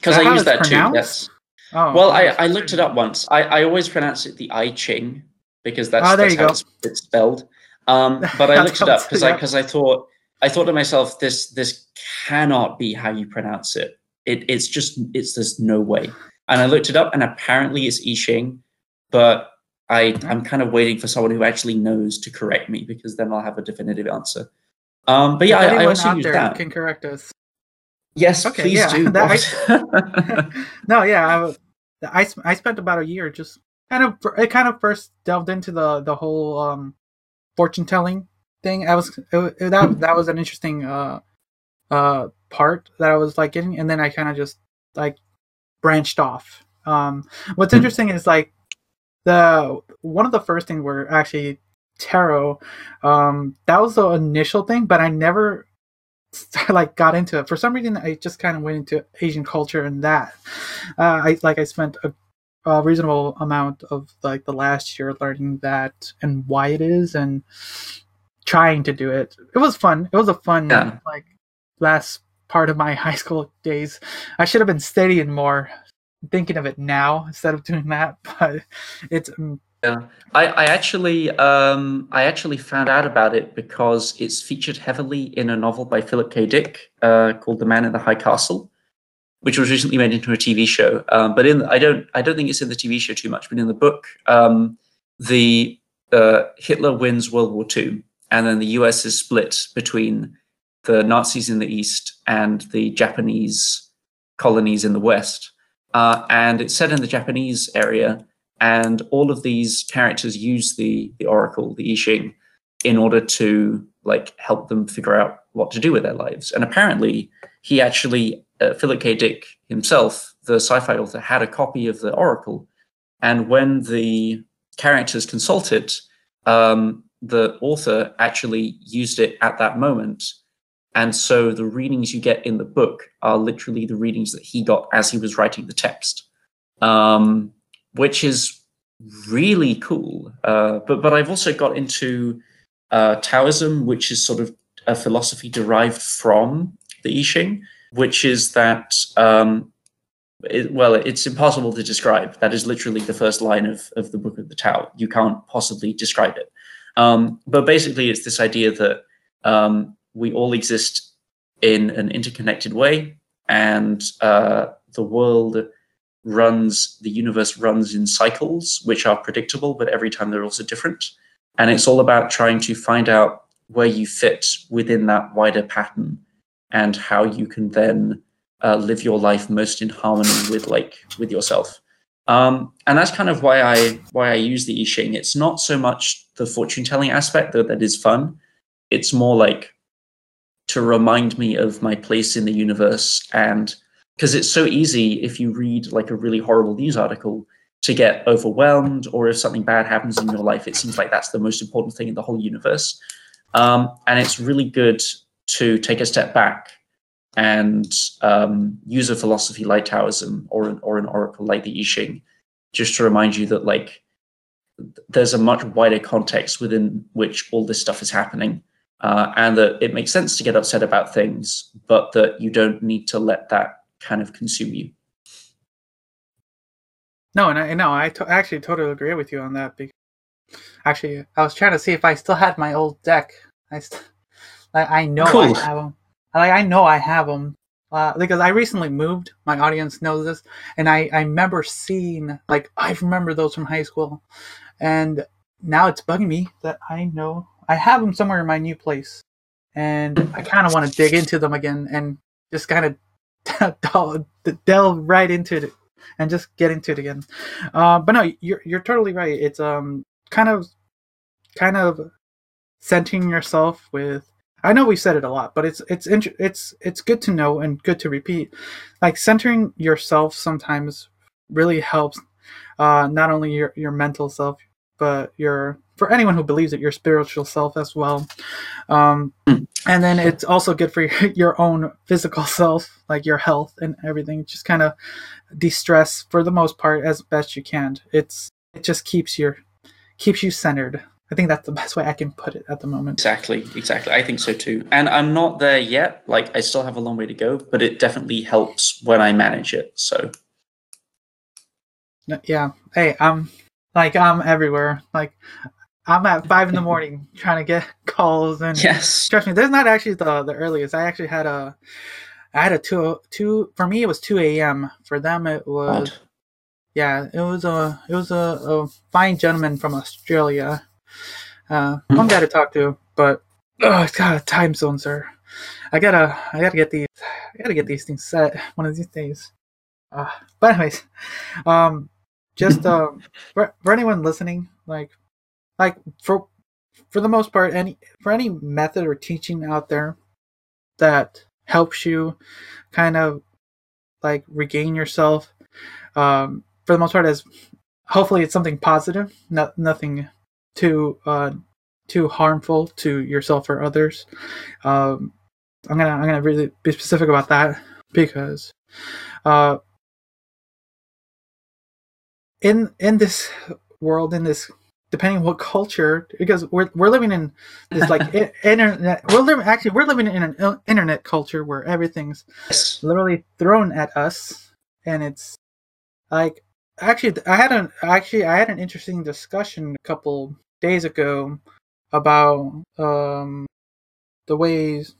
Because I use that too. That's, oh, well, I, I looked it up once. I, I always pronounce it the I Ching because that's, oh, that's how it's, it's spelled. Um, but I looked it up because yeah. I because I thought I thought to myself, this this cannot be how you pronounce it. It it's just it's there's no way. And I looked it up, and apparently it's I Ching, but I I'm kind of waiting for someone who actually knows to correct me, because then I'll have a definitive answer. Um, but yeah, I, I also use that. Can correct us. Yes, okay, please yeah. do. I, no, yeah, I, I, I spent about a year just kind of I kind of first delved into the the whole um, fortune telling thing. I was it, it, that that was an interesting uh uh part that I was like getting, and then I kind of just like branched off. Um, what's interesting is like the one of the first things were actually tarot. Um, that was the initial thing, but I never. I like got into it for some reason. I just kind of went into Asian culture and that. Uh, I like I spent a, a reasonable amount of like the last year learning that and why it is and trying to do it. It was fun. It was a fun yeah. like last part of my high school days. I should have been studying more. I'm thinking of it now instead of doing that, but it's. Yeah, I, I actually um, I actually found out about it because it's featured heavily in a novel by Philip K. Dick uh, called The Man in the High Castle, which was recently made into a T V show. Um, but in I don't I don't think it's in the T V show too much, but in the book, um, the uh, Hitler wins World War Two, and then the U S is split between the Nazis in the East and the Japanese colonies in the West, uh, and it's set in the Japanese area. And all of these characters use the the oracle, the I Ching, in order to like help them figure out what to do with their lives. And apparently, he actually uh, Philip K. Dick himself, the sci-fi author, had a copy of the oracle. And when the characters consulted, um, the author actually used it at that moment. And so the readings you get in the book are literally the readings that he got as he was writing the text. Um, Which is really cool, uh, but but I've also got into uh, Taoism, which is sort of a philosophy derived from the I Ching, which is that um, it, well, it's impossible to describe. That is literally the first line of of the Book of the Tao. You can't possibly describe it. Um, but basically, it's this idea that um, we all exist in an interconnected way, and uh, the world. runs the universe runs in cycles which are predictable, but every time they're also different, and it's all about trying to find out where you fit within that wider pattern and how you can then uh, live your life most in harmony with like with yourself, um and that's kind of why i why i use the I Ching. It's not so much the fortune telling aspect, though that is fun. It's more like to remind me of my place in the universe, and because it's so easy if you read like a really horrible news article to get overwhelmed, or if something bad happens in your life, it seems like that's the most important thing in the whole universe. Um, and it's really good to take a step back and um, use a philosophy like Taoism or an, or an oracle like the I Ching, just to remind you that like there's a much wider context within which all this stuff is happening, uh, and that it makes sense to get upset about things, but that you don't need to let that kind of consume you. No, and I no, I to- actually totally agree with you on that. Because actually, I was trying to see if I still had my old deck. I st- like I know cool. I have them. Like I know I have them uh, because I recently moved. My audience knows this, and I I remember seeing like I remember those from high school, and now it's bugging me that I know I have them somewhere in my new place, and I kind of want to dig into them again and just kind of. delve, delve right into it and just get into it again. Uh, but no, you're you're totally right. It's um kind of kind of centering yourself with. I know we've said it a lot, but it's it's int- it's it's good to know and good to repeat. Like centering yourself sometimes really helps. Uh, not only your your mental self, but your for anyone who believes it, your spiritual self as well. Um, and then it's also good for your own physical self, like your health and everything. Just kind of de-stress for the most part as best you can. It's it just keeps your keeps you centered. I think that's the best way I can put it at the moment. Exactly, exactly. I think so too. And I'm not there yet. Like, I still have a long way to go, but it definitely helps when I manage it. So, yeah. Hey, I'm like, I'm everywhere. Like, I'm at five in the morning trying to get calls. And yes, trust me, there's not actually the the earliest. I actually had a, I had a two two. For me, it was two a.m. For them, it was. Odd. Yeah, it was a it was a, a fine gentleman from Australia. Uh, one guy to talk to, but oh god, time zones are. I gotta, I gotta get these, I gotta get these things set one of these days. Uh, but anyways, um, just um, for, for anyone listening, like, like for for the most part, any for any method or teaching out there that helps you kind of like regain yourself, um, for the most part, is hopefully it's something positive, not nothing too uh too harmful to yourself or others. um i'm gonna i'm gonna really be specific about that, because uh in in this world, in this, depending on what culture, because we're we're living in this like I- internet we're living actually we're living in an internet culture where everything's literally thrown at us. And it's like, Actually, I had an actually I had an interesting discussion a couple days ago about um, the ways.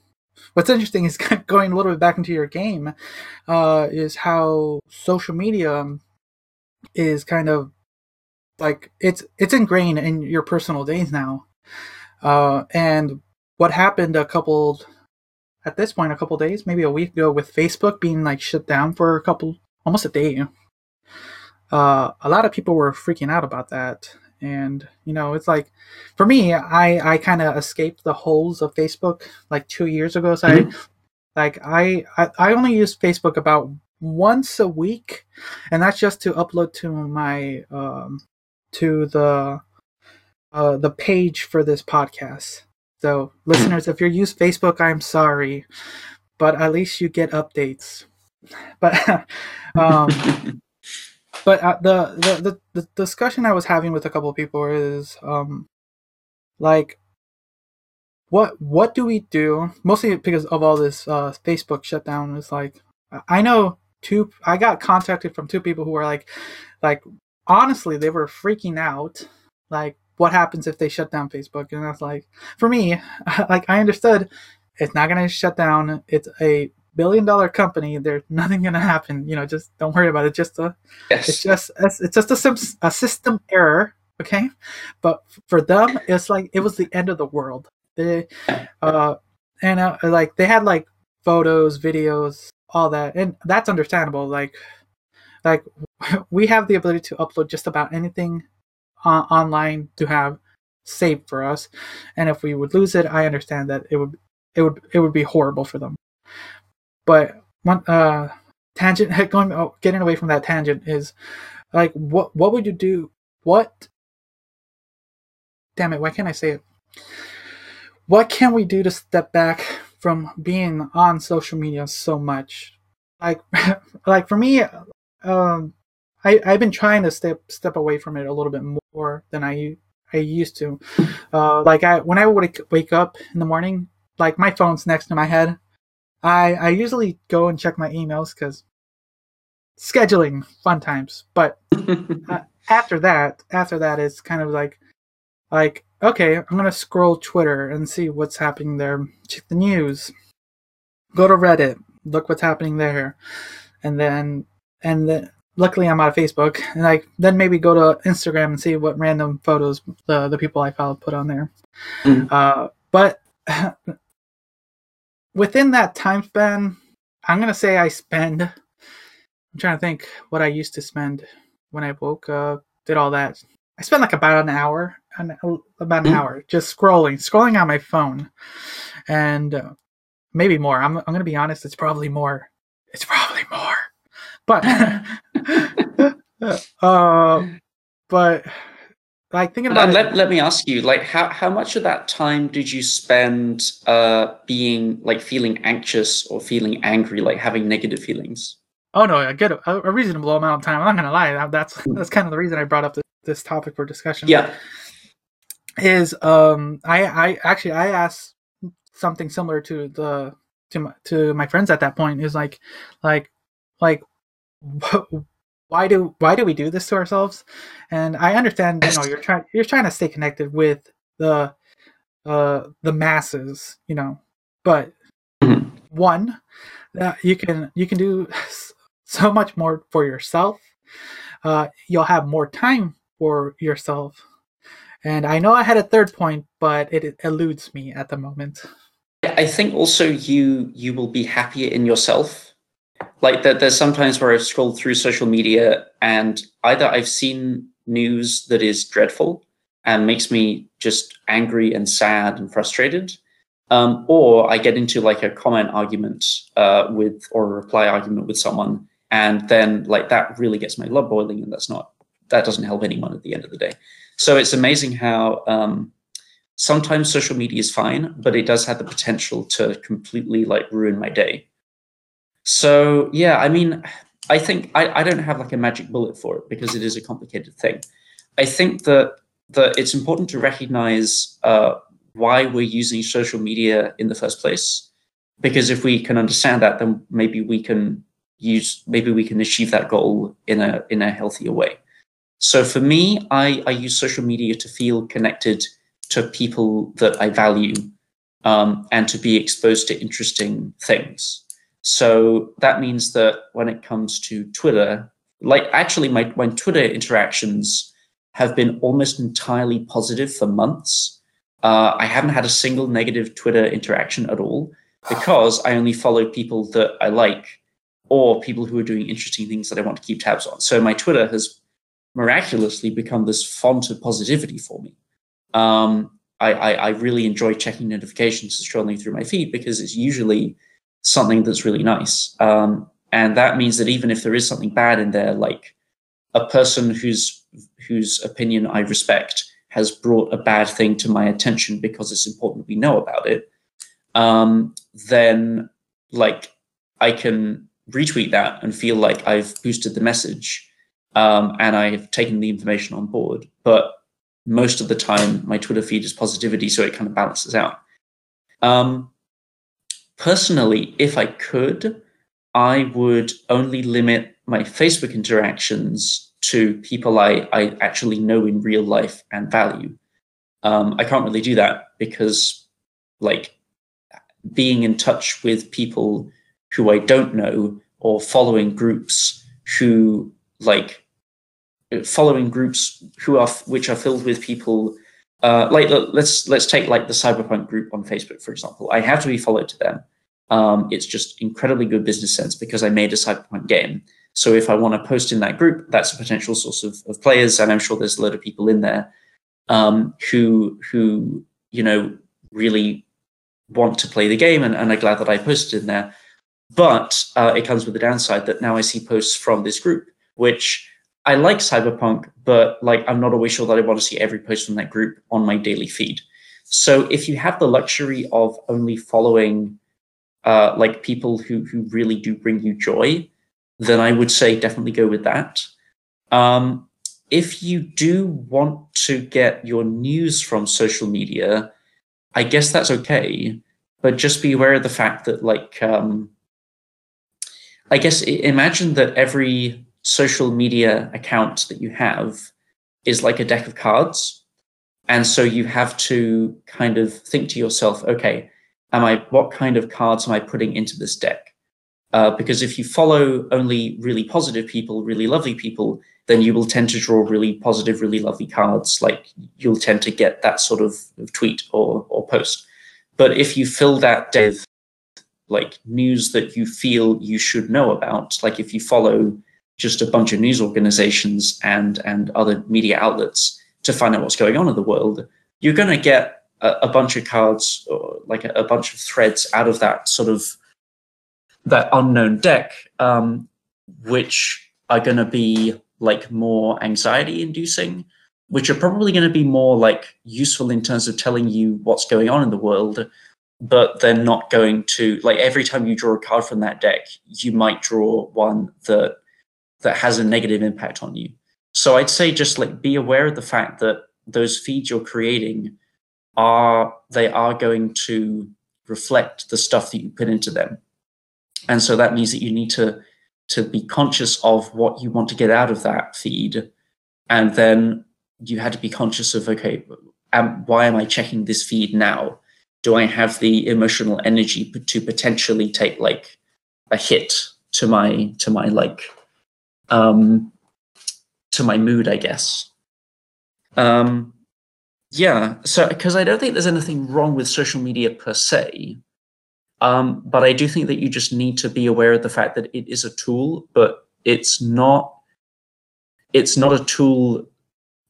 What's interesting is going a little bit back into your game, uh, is how social media is kind of like it's it's ingrained in your personal days now. Uh, and what happened a couple at this point a couple days, maybe a week ago, with Facebook being like shut down for a couple almost a day. Uh, a lot of people were freaking out about that. And, you know, it's like, for me, I, I kind of escaped the holes of Facebook like two years ago. So mm-hmm. I, like, I, I, I only use Facebook about once a week. And that's just to upload to my, um, to the, uh, the page for this podcast. So listeners, if you use Facebook, I'm sorry, but at least you get updates. But, um, But uh, the, the, the, the discussion I was having with a couple of people is, um, like, what what do we do? Mostly because of all this uh, Facebook shutdown. Is like, I know two. I got contacted from two people who were like, like honestly, they were freaking out. Like, what happens if they shut down Facebook? And I was like, for me, like I understood, it's not gonna shut down. It's a billion dollar company. There's nothing gonna happen, you know, just don't worry about it. Just a yes. it's just it's just a, a system error, okay? But for them, it's like it was the end of the world. They uh and uh, like they had like photos, videos, all that, and that's understandable. Like like we have the ability to upload just about anything uh, online to have saved for us, and if we would lose it, I understand that it would it would it would be horrible for them. But one uh, tangent, going oh, getting away from that tangent is like, what what would you do? What? Damn it! Why can't I say it? What can we do to step back from being on social media so much? Like, like for me, um, I I've been trying to step step away from it a little bit more than I I used to. Uh, like I when I would wake up in the morning, like my phone's next to my head. I, I usually go and check my emails because scheduling, fun times. But uh, after that, after that, it's kind of like, like okay, I'm gonna scroll Twitter and see what's happening there. Check the news. Go to Reddit. Look what's happening there. And then, and then, luckily I'm out of Facebook. And like then maybe go to Instagram and see what random photos the the people I follow put on there. Mm. Uh, but. Within that time span, I'm going to say I spend, I'm trying to think what I used to spend when I woke up, did all that. I spent like about an hour, an, about an hour just scrolling, scrolling on my phone. And uh, maybe more. I'm I'm going to be honest, it's probably more. It's probably more. But, uh, but like thinking about uh, it, let, let me ask you, like how, how much of that time did you spend uh, being like feeling anxious or feeling angry, like having negative feelings? Oh no, I get a, a reasonable amount of time. I'm not gonna lie, that's that's kind of the reason I brought up this, this topic for discussion. Yeah, is um I I actually I asked something similar to the to my, to my friends at that point, is like like like what, why do why do we do this to ourselves? And I understand, you know, you're trying you're trying to stay connected with the uh the masses, you know, but mm-hmm. one uh, you can you can do so much more for yourself. Uh, you'll have more time for yourself. And I know I had a third point, but it eludes me at the moment. I think also you you will be happier in yourself. Like that, there's sometimes where I've scrolled through social media and either I've seen news that is dreadful and makes me just angry and sad and frustrated, um, or I get into like a comment argument uh, with or a reply argument with someone, and then like that really gets my blood boiling, and that's not that doesn't help anyone at the end of the day. So it's amazing how um, sometimes social media is fine, but it does have the potential to completely like ruin my day. So yeah, I mean, I think I, I don't have like a magic bullet for it because it is a complicated thing. I think that that it's important to recognize uh, why we're using social media in the first place, because if we can understand that, then maybe we can use maybe we can achieve that goal in a in a healthier way. So for me, I, I use social media to feel connected to people that I value, um, and to be exposed to interesting things. So that means that when it comes to Twitter, like actually my, my Twitter interactions have been almost entirely positive for months. Uh, I haven't had a single negative Twitter interaction at all because I only follow people that I like or people who are doing interesting things that I want to keep tabs on. So my Twitter has miraculously become this font of positivity for me. Um, I, I, I really enjoy checking notifications and scrolling through my feed because it's usually something that's really nice. Um, and that means that even if there is something bad in there, like a person whose whose opinion I respect has brought a bad thing to my attention because it's important we know about it, um, then like I can retweet that and feel like I've boosted the message. Um, and I have taken the information on board, but most of the time my Twitter feed is positivity, so it kind of balances out. Um, personally, if I could, I would only limit my Facebook interactions to people I, I actually know in real life and value. Um, I can't really do that because, like, being in touch with people who I don't know or following groups who like following groups who are, which are filled with people, uh, like let's, let's take like the cyberpunk group on Facebook, for example. I have to be followed to them. Um, it's just incredibly good business sense because I made a cyberpunk game. So if I want to post in that group, that's a potential source of, of players. And I'm sure there's a lot of people in there, um, who, who, you know, really want to play the game. And, and I'm glad that I posted in there, but, uh, it comes with the downside that now I see posts from this group, which I like cyberpunk, but like I'm not always sure that I want to see every post from that group on my daily feed. So if you have the luxury of only following uh, like people who who really do bring you joy, then I would say definitely go with that. Um, if you do want to get your news from social media, I guess that's okay, but just be aware of the fact that like um, I guess imagine that every social media account that you have is like a deck of cards. And so you have to kind of think to yourself, okay, am I, what kind of cards am I putting into this deck? Uh, because if you follow only really positive people, really lovely people, then you will tend to draw really positive, really lovely cards. Like you'll tend to get that sort of tweet or, or post. But if you fill that deck with like news that you feel you should know about, like if you follow just a bunch of news organizations and, and other media outlets to find out what's going on in the world, you're going to get a, a bunch of cards or like a, a bunch of threads out of that sort of that unknown deck, um, which are going to be like more anxiety inducing, which are probably going to be more like useful in terms of telling you what's going on in the world, but they're not going to like every time you draw a card from that deck, you might draw one that that has a negative impact on you. So I'd say just like be aware of the fact that those feeds you're creating are, they are going to reflect the stuff that you put into them. And so that means that you need to, to be conscious of what you want to get out of that feed. And then you had to be conscious of, okay, um, why am I checking this feed now? Do I have the emotional energy to potentially take like a hit to my, to my like, um, to my mood, I guess. Um, yeah. So, cause I don't think there's anything wrong with social media per se. Um, but I do think that you just need to be aware of the fact that it is a tool, but it's not, it's not a tool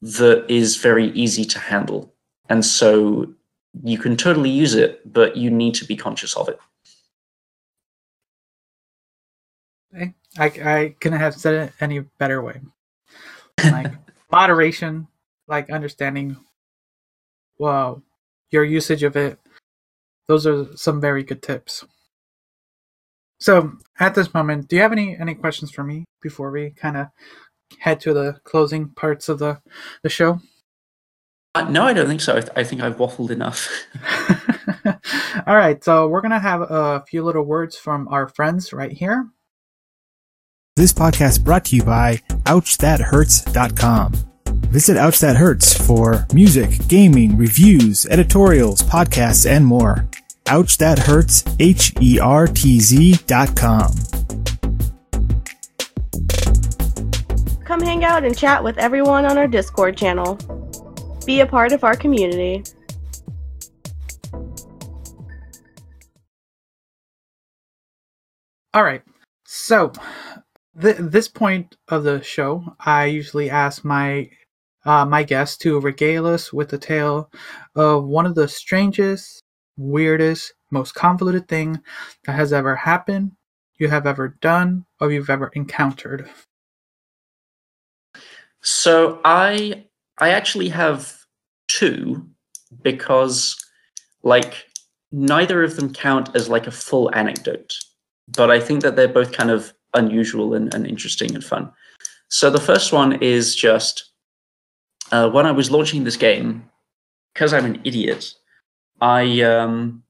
that is very easy to handle. And so you can totally use it, but you need to be conscious of it. I, I couldn't have said it any better way. Like moderation, like understanding, wow, your usage of it. Those are some very good tips. So at this moment, do you have any, any questions for me before we kind of head to the closing parts of the, the show? Uh, no, I don't think so. I, th I think I've waffled enough. All right. So we're going to have a few little words from our friends right here. This podcast brought to you by ouch that hurts dot com. Visit Ouch That Hurts for music, gaming, reviews, editorials, podcasts, and more. ouch that hurts, H E R T Z dot com. Come hang out and chat with everyone on our Discord channel. Be a part of our community. All right. So, th this point of the show, I usually ask my uh, my guests to regale us with the tale of one of the strangest, weirdest, most convoluted thing that has ever happened, you have ever done, or you've ever encountered. So, I... I actually have two, because like neither of them count as like a full anecdote, but I think that they're both kind of unusual and, and interesting and fun. So the first one is just uh, when I was launching this game, because I'm an idiot, I, um,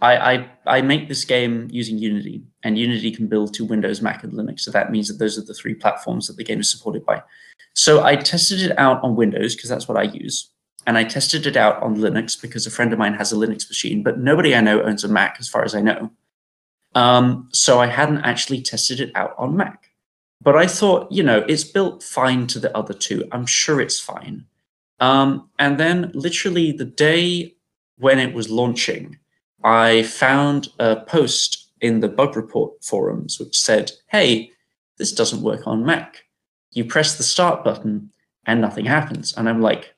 I, I, I make this game using Unity, and Unity can build to Windows, Mac, and Linux. So that means that those are the three platforms that the game is supported by. So I tested it out on Windows because that's what I use. And I tested it out on Linux because a friend of mine has a Linux machine, but nobody I know owns a Mac as far as I know. Um, so I hadn't actually tested it out on Mac. But I thought, you know, it's built fine to the other two. I'm sure it's fine. Um, and then literally the day when it was launching, I found a post in the bug report forums which said, hey, this doesn't work on Mac. You press the start button and nothing happens. And I'm like,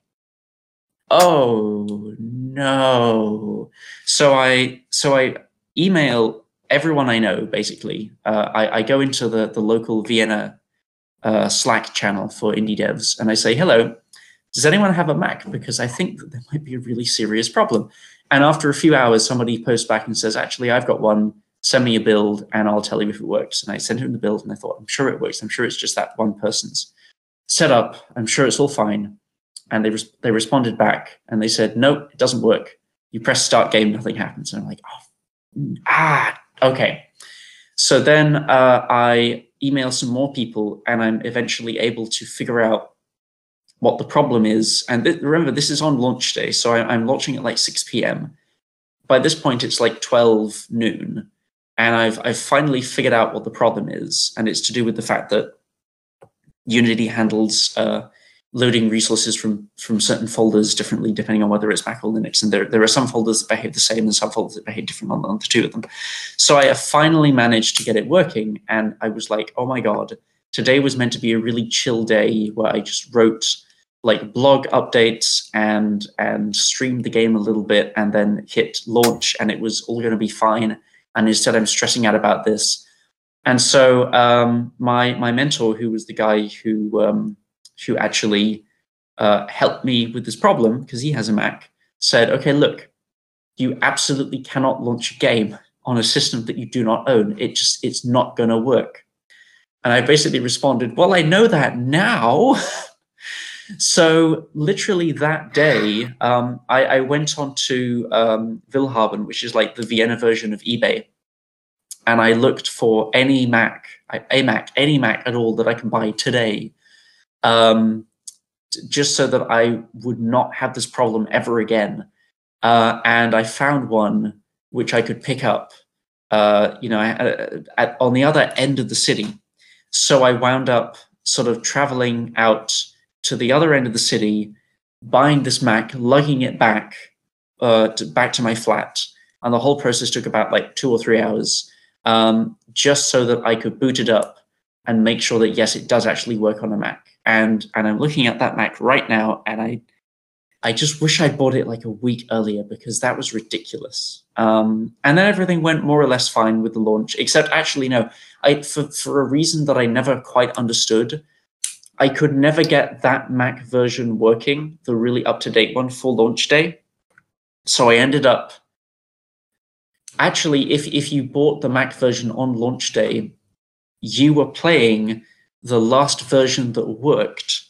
oh no. So I, so I email everyone I know, basically. Uh, I, I go into the, the local Vienna uh, Slack channel for indie devs and I say, hello, does anyone have a Mac? Because I think that there might be a really serious problem. And after a few hours, somebody posts back and says, actually, I've got one. Send me a build and I'll tell you if it works. And I sent him the build and I thought, I'm sure it works. I'm sure it's just that one person's setup. I'm sure it's all fine. And they, res they responded back and they said, nope, it doesn't work. You press start game, nothing happens. And I'm like, oh, ah, okay. So then uh, I email some more people and I'm eventually able to figure out what the problem is. And th remember, this is on launch day. So I I'm launching at like six P M By this point, it's like twelve noon. And I've, I've finally figured out what the problem is. And it's to do with the fact that Unity handles uh, loading resources from, from certain folders differently, depending on whether it's Mac or Linux. And there, there are some folders that behave the same and some folders that behave different on, on the two of them. So I have finally managed to get it working. And I was like, oh my God, today was meant to be a really chill day where I just wrote like blog updates and, and streamed the game a little bit and then hit launch and it was all going to be fine. And instead I'm stressing out about this. And so um, my my mentor, who was the guy who, um, who actually uh, helped me with this problem, because he has a Mac, said, okay, look, you absolutely cannot launch a game on a system that you do not own. It just, it's not going to work. And I basically responded, well, I know that now. So literally that day, um, I, I went on to um, Willhaben, which is like the Vienna version of eBay. And I looked for any Mac, a Mac, any Mac at all that I can buy today, um, just so that I would not have this problem ever again. Uh, and I found one which I could pick up, uh, you know, at, at, on the other end of the city. So I wound up sort of traveling out to the other end of the city, buying this Mac, lugging it back, uh, to, back to my flat. And the whole process took about like two or three hours. Um, just so that I could boot it up and make sure that, yes, it does actually work on a Mac. And and I'm looking at that Mac right now, and I I just wish I'd bought it like a week earlier, because that was ridiculous. Um, and then everything went more or less fine with the launch, except actually, no, I for, for a reason that I never quite understood, I could never get that Mac version working, the really up-to-date one, for launch day. So I ended up... Actually, if, if you bought the Mac version on launch day, you were playing the last version that worked,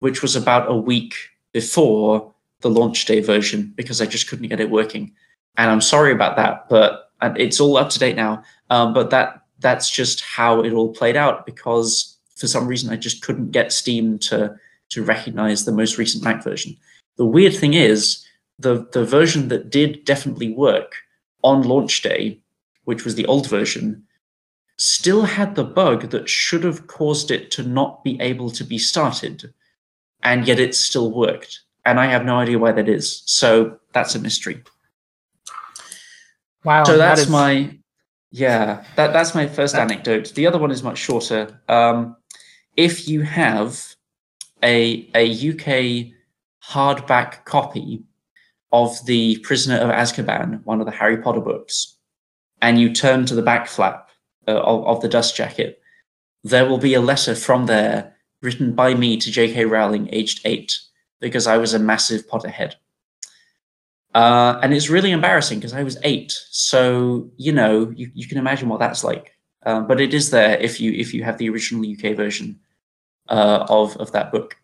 which was about a week before the launch day version, because I just couldn't get it working. And I'm sorry about that, but and it's all up to date now. Um, but that that's just how it all played out, because for some reason I just couldn't get Steam to, to recognize the most recent Mac version. The weird thing is, the, the version that did definitely work on launch day, which was the old version, still had the bug that should have caused it to not be able to be started, and yet it still worked. And I have no idea why that is. So that's a mystery. Wow. So that's that is... my, yeah, that, that's my first that... anecdote. The other one is much shorter. Um, if you have a, a U K hardback copy of The Prisoner of Azkaban, one of the Harry Potter books, and you turn to the back flap uh, of, of the dust jacket, there will be a letter from there written by me to J K. Rowling, aged eight, because I was a massive Potterhead. Uh, and it's really embarrassing, because I was eight. So, you know, you, you can imagine what that's like. Uh, but it is there if you if you have the original U K version uh, of, of that book.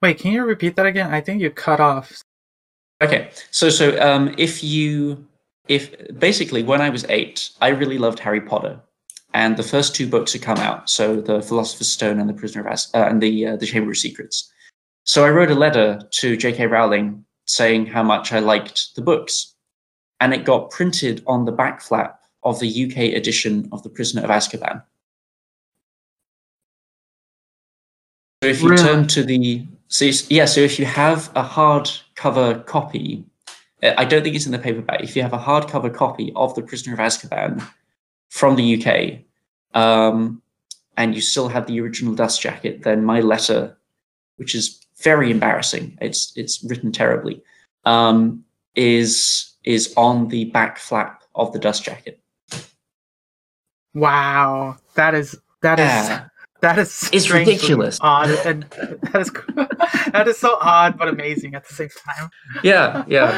Wait, can you repeat that again? I think you cut off. Okay, so so um, if you, if basically when I was eight, I really loved Harry Potter, and the first two books had come out, so the Philosopher's Stone and the Prisoner of Azkaban, uh, and the uh, the Chamber of Secrets. So I wrote a letter to J K. Rowling saying how much I liked the books, and it got printed on the back flap of the U K edition of The Prisoner of Azkaban. So if you really? turn to the So, yeah, so if you have a hardcover copy, I don't think it's in the paperback, if you have a hardcover copy of The Prisoner of Azkaban from the U K, um, and you still have the original dust jacket, then my letter, which is very embarrassing, it's it's written terribly, um, is is on the back flap of the dust jacket. Wow, that is... that yeah. is. That is it's ridiculous. Odd, and that is that is so odd but amazing at the same time. Yeah, yeah.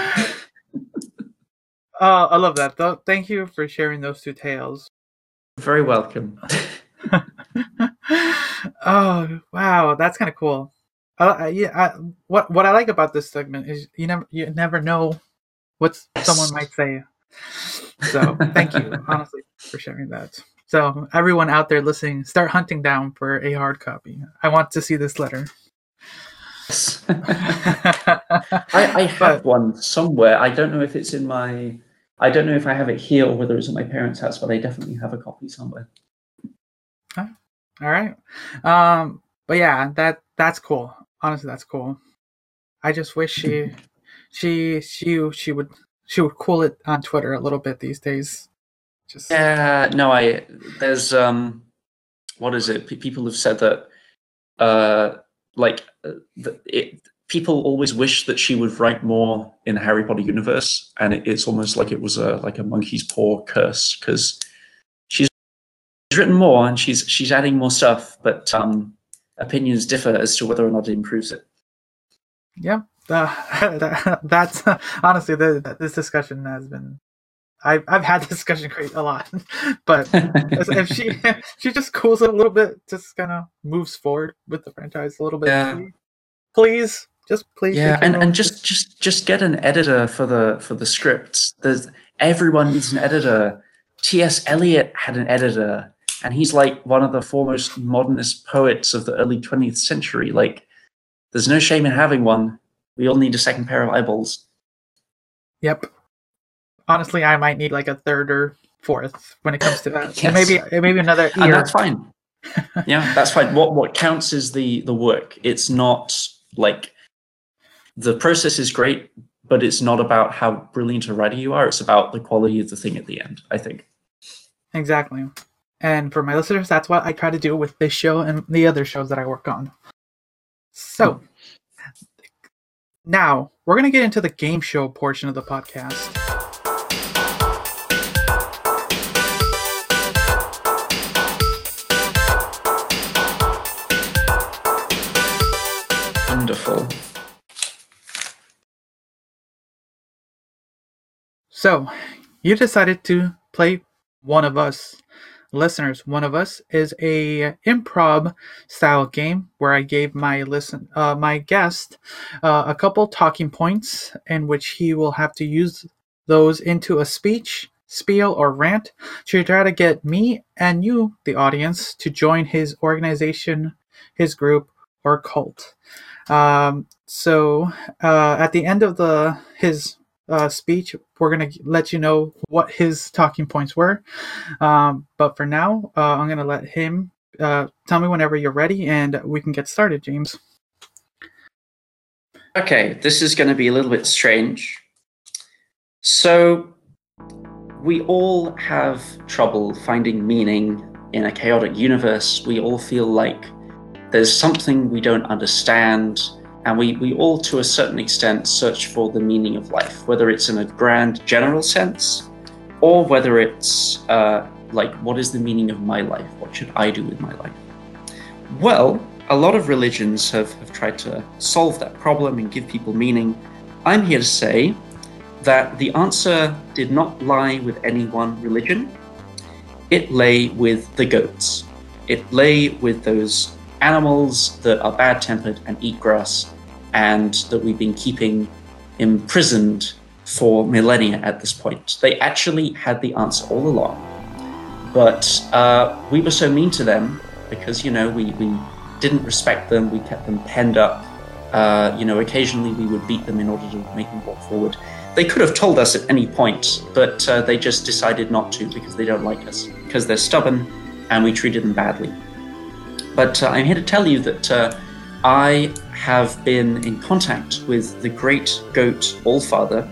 Oh, I love that. Though, thank you for sharing those two tales. Very welcome. Oh wow, that's kind of cool. Uh, yeah, I, what what I like about this segment is you never you never know what yes. someone might say. So thank you honestly for sharing that. So everyone out there listening, start hunting down for a hard copy. I want to see this letter. Yes. I, I have but, one somewhere. I don't know if it's in my... I don't know if I have it here or whether it's at my parents' house, but I definitely have a copy somewhere. All right. Um, but yeah, that that's cool. Honestly, that's cool. I just wish she she she she would she would cool it on Twitter a little bit these days. Just... Yeah, no, I, there's, um, what is it? P- people have said that, uh, like, uh, that it, people always wish that she would write more in the Harry Potter universe, and it, it's almost like it was a, like a monkey's paw curse, because she's, she's written more, and she's, she's adding more stuff, but um, opinions differ as to whether or not it improves it. Yeah, uh, that, that's, honestly, the, this discussion has been I've I've had this discussion quite a lot, but if she she just cools it a little bit, just kind of moves forward with the franchise a little bit. Yeah. Please, just please. Yeah, and, and just just just get an editor for the for the scripts. There's everyone needs an editor. T S Eliot had an editor, and he's like one of the foremost modernist poets of the early twentieth century. Like, there's no shame in having one. We all need a second pair of eyeballs. Yep. Honestly, I might need like a third or fourth when it comes to that. Yes. Maybe maybe another ear. And that's fine. Yeah, that's fine. What what counts is the the work. It's not like the process is great, but it's not about how brilliant a writer you are. It's about the quality of the thing at the end, I think. Exactly. And for my listeners, that's what I try to do with this show and the other shows that I work on. So now we're going to get into the game show portion of the podcast. Wonderful. So, you decided to play One of Us. Listeners, One of Us is a improv style game where I gave my listen uh, my guest uh, a couple talking points in which he will have to use those into a speech, spiel, or rant to try to get me and you, the audience, to join his organization, his group, or cult. Um, so uh, at the end of the his uh, speech, we're going to let you know what his talking points were. Um, but for now, uh, I'm going to let him uh, tell me whenever you're ready, and we can get started, James. Okay, this is going to be a little bit strange. So we all have trouble finding meaning in a chaotic universe. We all feel like there's something we don't understand, and we, we all, to a certain extent, search for the meaning of life, whether it's in a grand general sense, or whether it's uh, like, what is the meaning of my life? What should I do with my life? Well, a lot of religions have, have tried to solve that problem and give people meaning. I'm here to say that the answer did not lie with any one religion. It lay with the goats. It lay with those animals that are bad-tempered and eat grass, and that we've been keeping imprisoned for millennia at this point. They actually had the answer all along. But uh, we were so mean to them because, you know, we, we didn't respect them, we kept them penned up. Uh, you know, occasionally we would beat them in order to make them walk forward. They could have told us at any point, but uh, they just decided not to because they don't like us, because they're stubborn and we treated them badly. But uh, I'm here to tell you that uh, I have been in contact with the great goat Allfather,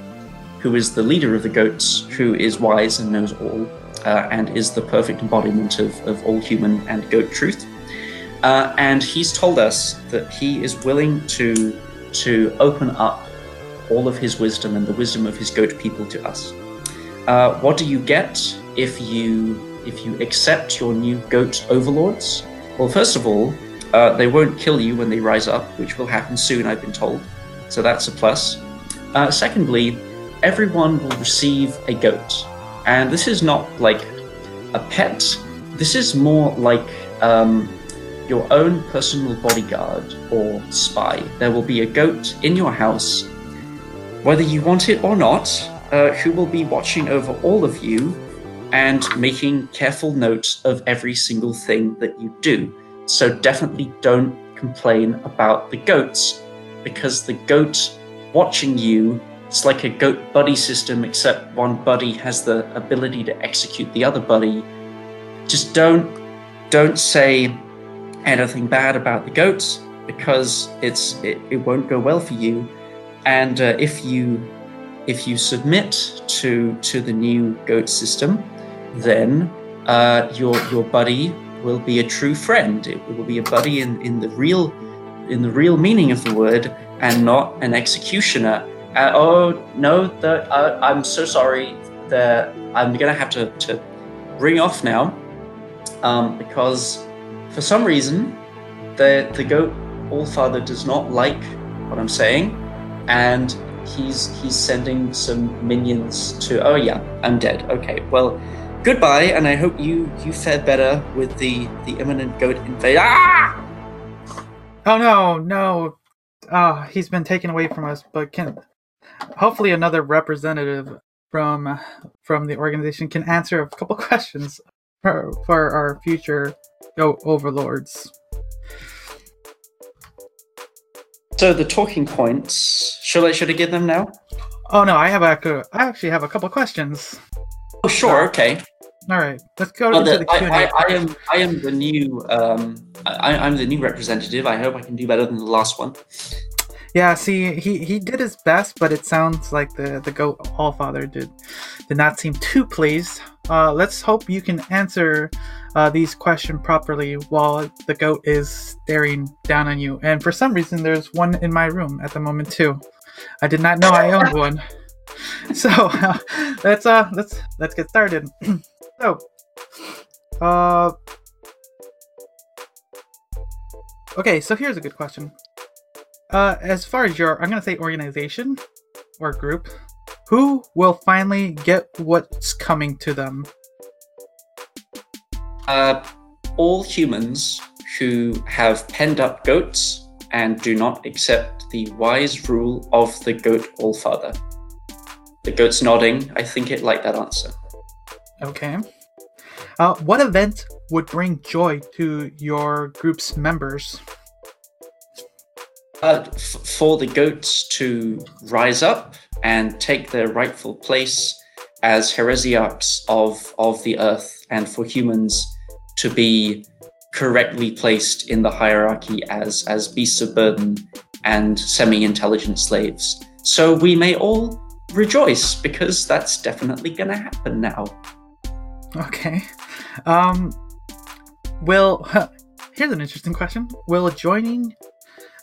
who is the leader of the goats, who is wise and knows all, uh, and is the perfect embodiment of, of all human and goat truth. Uh, and he's told us that he is willing to, to open up all of his wisdom and the wisdom of his goat people to us. Uh, what do you get if you if you accept your new goat overlords? Well, first of all, uh, they won't kill you when they rise up, which will happen soon, I've been told. So that's a plus. Uh, secondly, everyone will receive a goat. And this is not like a pet. This is more like um, your own personal bodyguard or spy. There will be a goat in your house, whether you want it or not, uh, who will be watching over all of you and making careful note of every single thing that you do. So definitely don't complain about the goats, because the goat watching you, it's like a goat buddy system, except one buddy has the ability to execute the other buddy. Just don't don't say anything bad about the goats, because it's it, it won't go well for you. And uh, if you if you submit to to the new goat system, then uh, your your buddy will be a true friend. It will be a buddy in, in the real in the real meaning of the word, and not an executioner. Uh, oh no! The, uh, I'm so sorry. The, I'm gonna have to, to ring off now um, because for some reason the the goat Allfather does not like what I'm saying, and he's he's sending some minions to, oh yeah, I'm dead. Okay, well, goodbye, and I hope you, you fare better with the, the imminent goat invasion. Ah! Oh no, no. Uh, he's been taken away from us, but can hopefully another representative from from the organization can answer a couple questions for, for our future goat overlords. So the talking points, should I should I give them now? Oh no, I have a, I actually have a couple questions. Oh sure, so, okay. All right, let's go oh, to the, the Q and A. I, I, I am I am the new um I, I'm the new representative. I hope I can do better than the last one. Yeah, see, he, he did his best, but it sounds like the the goat Allfather did did not seem too pleased. Uh, let's hope you can answer uh, these questions properly while the goat is staring down on you. And for some reason, there's one in my room at the moment too. I did not know I owned one. So uh, let's uh let's let's get started. So, uh, okay. So here's a good question. Uh, as far as your, I'm gonna say organization or group, who will finally get what's coming to them? Uh, all humans who have penned up goats and do not accept the wise rule of the goat Allfather. The goat's nodding. I think it liked that answer. Okay. Uh, what event would bring joy to your group's members? Uh, f- for the goats to rise up and take their rightful place as heresiarchs of, of the earth, and for humans to be correctly placed in the hierarchy as, as beasts of burden and semi-intelligent slaves. So we may all rejoice, because that's definitely going to happen now. Okay. Um, will, huh, here's an interesting question. Will joining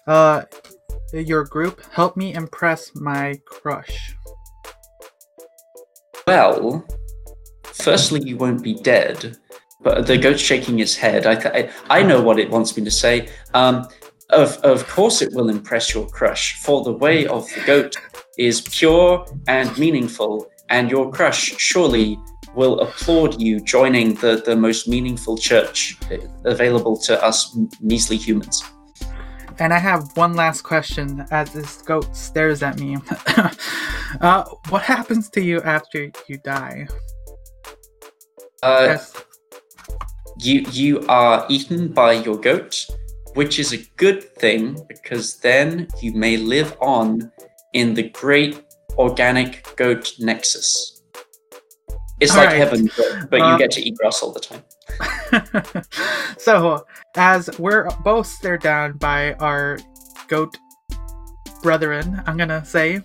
uh, your group help me impress my crush? Well, firstly, you won't be dead, but the goat's shaking his head. I th- I, I know what it wants me to say. Um, of of course it will impress your crush, for the way of the goat is pure and meaningful, and your crush surely will applaud you joining the, the most meaningful church available to us measly humans. And I have one last question as this goat stares at me. uh, what happens to you after you die? Uh, yes. You you are eaten by your goat, which is a good thing, because then you may live on in the great organic goat nexus. It's all like right. Heaven, but, but um, you get to eat grass all the time. So, as we're both stared down by our goat brethren, I'm gonna say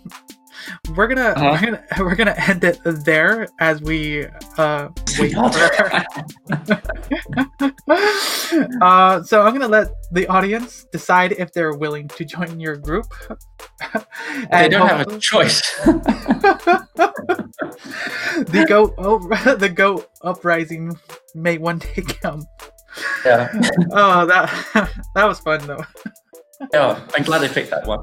we're gonna uh-huh. we're gonna we're gonna end it there as we uh, wait for. uh, so I'm gonna let the audience decide if they're willing to join your group. They don't have a choice. The goat, oh, the goat uprising may one day come. Yeah. Oh, that that was fun though. Yeah, I'm glad I picked that one.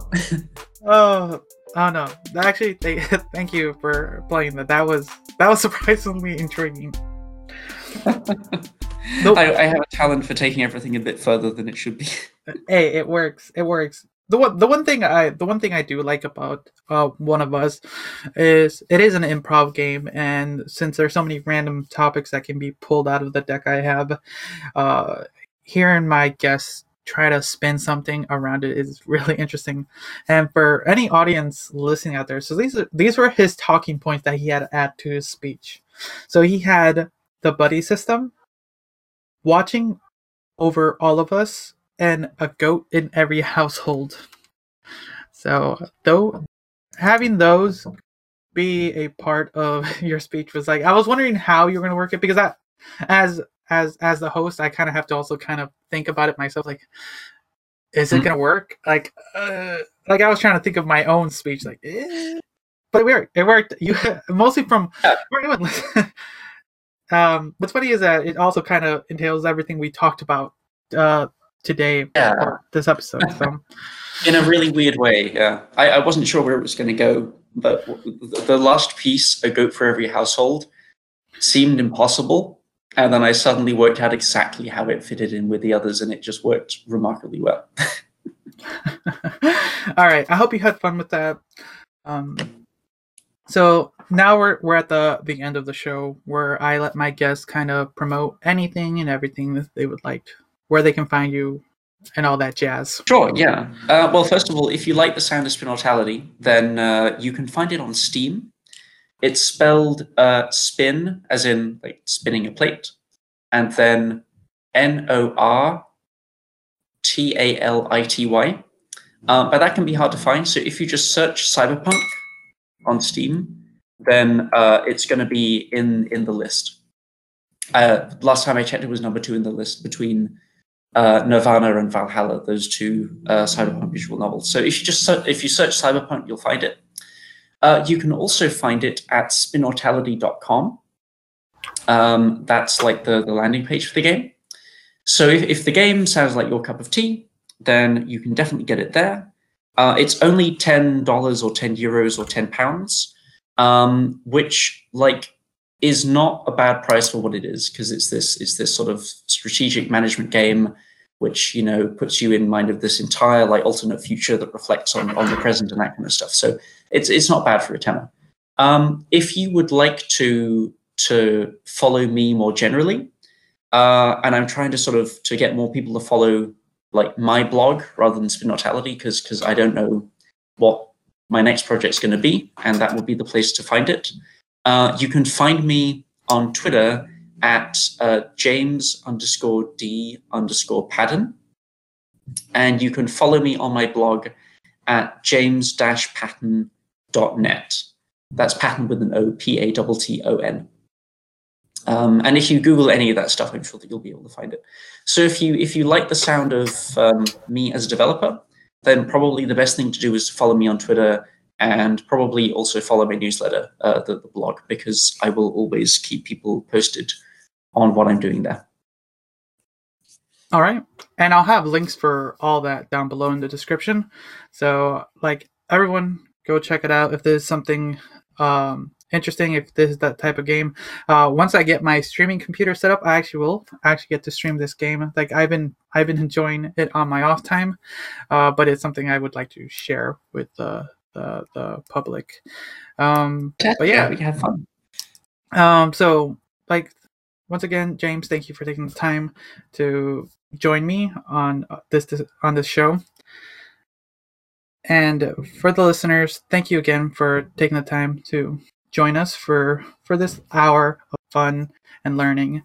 Oh, oh no! Actually, they, thank you for playing that. That was that was surprisingly intriguing. Nope. I, I have a talent for taking everything a bit further than it should be. Hey, it works. It works. The one, the one thing I, the one thing I do like about uh, One of Us is it is an improv game, and since there's so many random topics that can be pulled out of the deck I have, uh, hearing my guests try to spin something around it is really interesting. And for any audience listening out there, so these are, these were his talking points that he had to add to his speech. So he had the buddy system, watching over all of us, and a goat in every household. So though having those be a part of your speech was like, I was wondering how you were going to work it, because I, as as as the host, I kind of have to also kind of think about it myself, like, is it mm-hmm. going to work? Like uh, like I was trying to think of my own speech, like eh. But it worked. It worked. You mostly from um what's funny is that it also kind of entails everything we talked about uh today, yeah. or this episode. So. In a really weird way, yeah. I, I wasn't sure where it was going to go, but the last piece, A Goat for Every Household, seemed impossible. And then I suddenly worked out exactly how it fitted in with the others, and it just worked remarkably well. All right. I hope you had fun with that. Um, so now we're we're at the, the end of the show where I let my guests kind of promote anything and everything that they would like, where they can find you, and all that jazz. Sure, yeah. Uh, well, first of all, if you like the sound of Spinnortality, then uh, you can find it on Steam. It's spelled uh, spin, as in like spinning a plate, and then N O R T A L I T Y. Uh, but that can be hard to find, so if you just search Cyberpunk on Steam, then uh, it's going to be in, in the list. Uh, last time I checked, it was number two in the list between Uh, Nirvana and Valhalla, those two uh, cyberpunk visual novels. So if you just search, if you search cyberpunk, you'll find it. Uh, you can also find it at spinnortality dot com. Um, that's like the, the landing page for the game. So if, if the game sounds like your cup of tea, then you can definitely get it there. Uh, it's only ten dollars or ten euros or ten pounds, um, which like is not a bad price for what it is, because it's this it's this sort of strategic management game, which, you know, puts you in mind of this entire like alternate future that reflects on, on the present and that kind of stuff. So it's it's not bad for a tenner. Um, if you would like to to follow me more generally, uh, and I'm trying to sort of to get more people to follow like my blog rather than Spinnortality, because because I don't know what my next project's going to be, and that would be the place to find it. Uh, you can find me on Twitter at uh, James underscore D underscore Patton. And you can follow me on my blog at james dash patton dot net. That's Patton with an O, P A T T O N. Um, and if you Google any of that stuff, I'm sure that you'll be able to find it. So if you if you like the sound of um, me as a developer, then probably the best thing to do is to follow me on Twitter, and probably also follow my newsletter, uh, the, the blog, because I will always keep people posted on what I'm doing there. All right. And I'll have links for all that down below in the description. So, like, everyone, go check it out if there's something um, interesting, if this is that type of game. Uh, once I get my streaming computer set up, I actually will actually get to stream this game. Like, I've been I've been enjoying it on my off time, uh, but it's something I would like to share with uh The, the public. Um, but yeah, we had fun. Um, so, like, once again, James, thank you for taking the time to join me on this, this on this show. And for the listeners, thank you again for taking the time to join us for for this hour of fun and learning.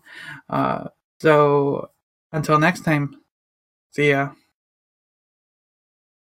Uh, so, until next time, see ya.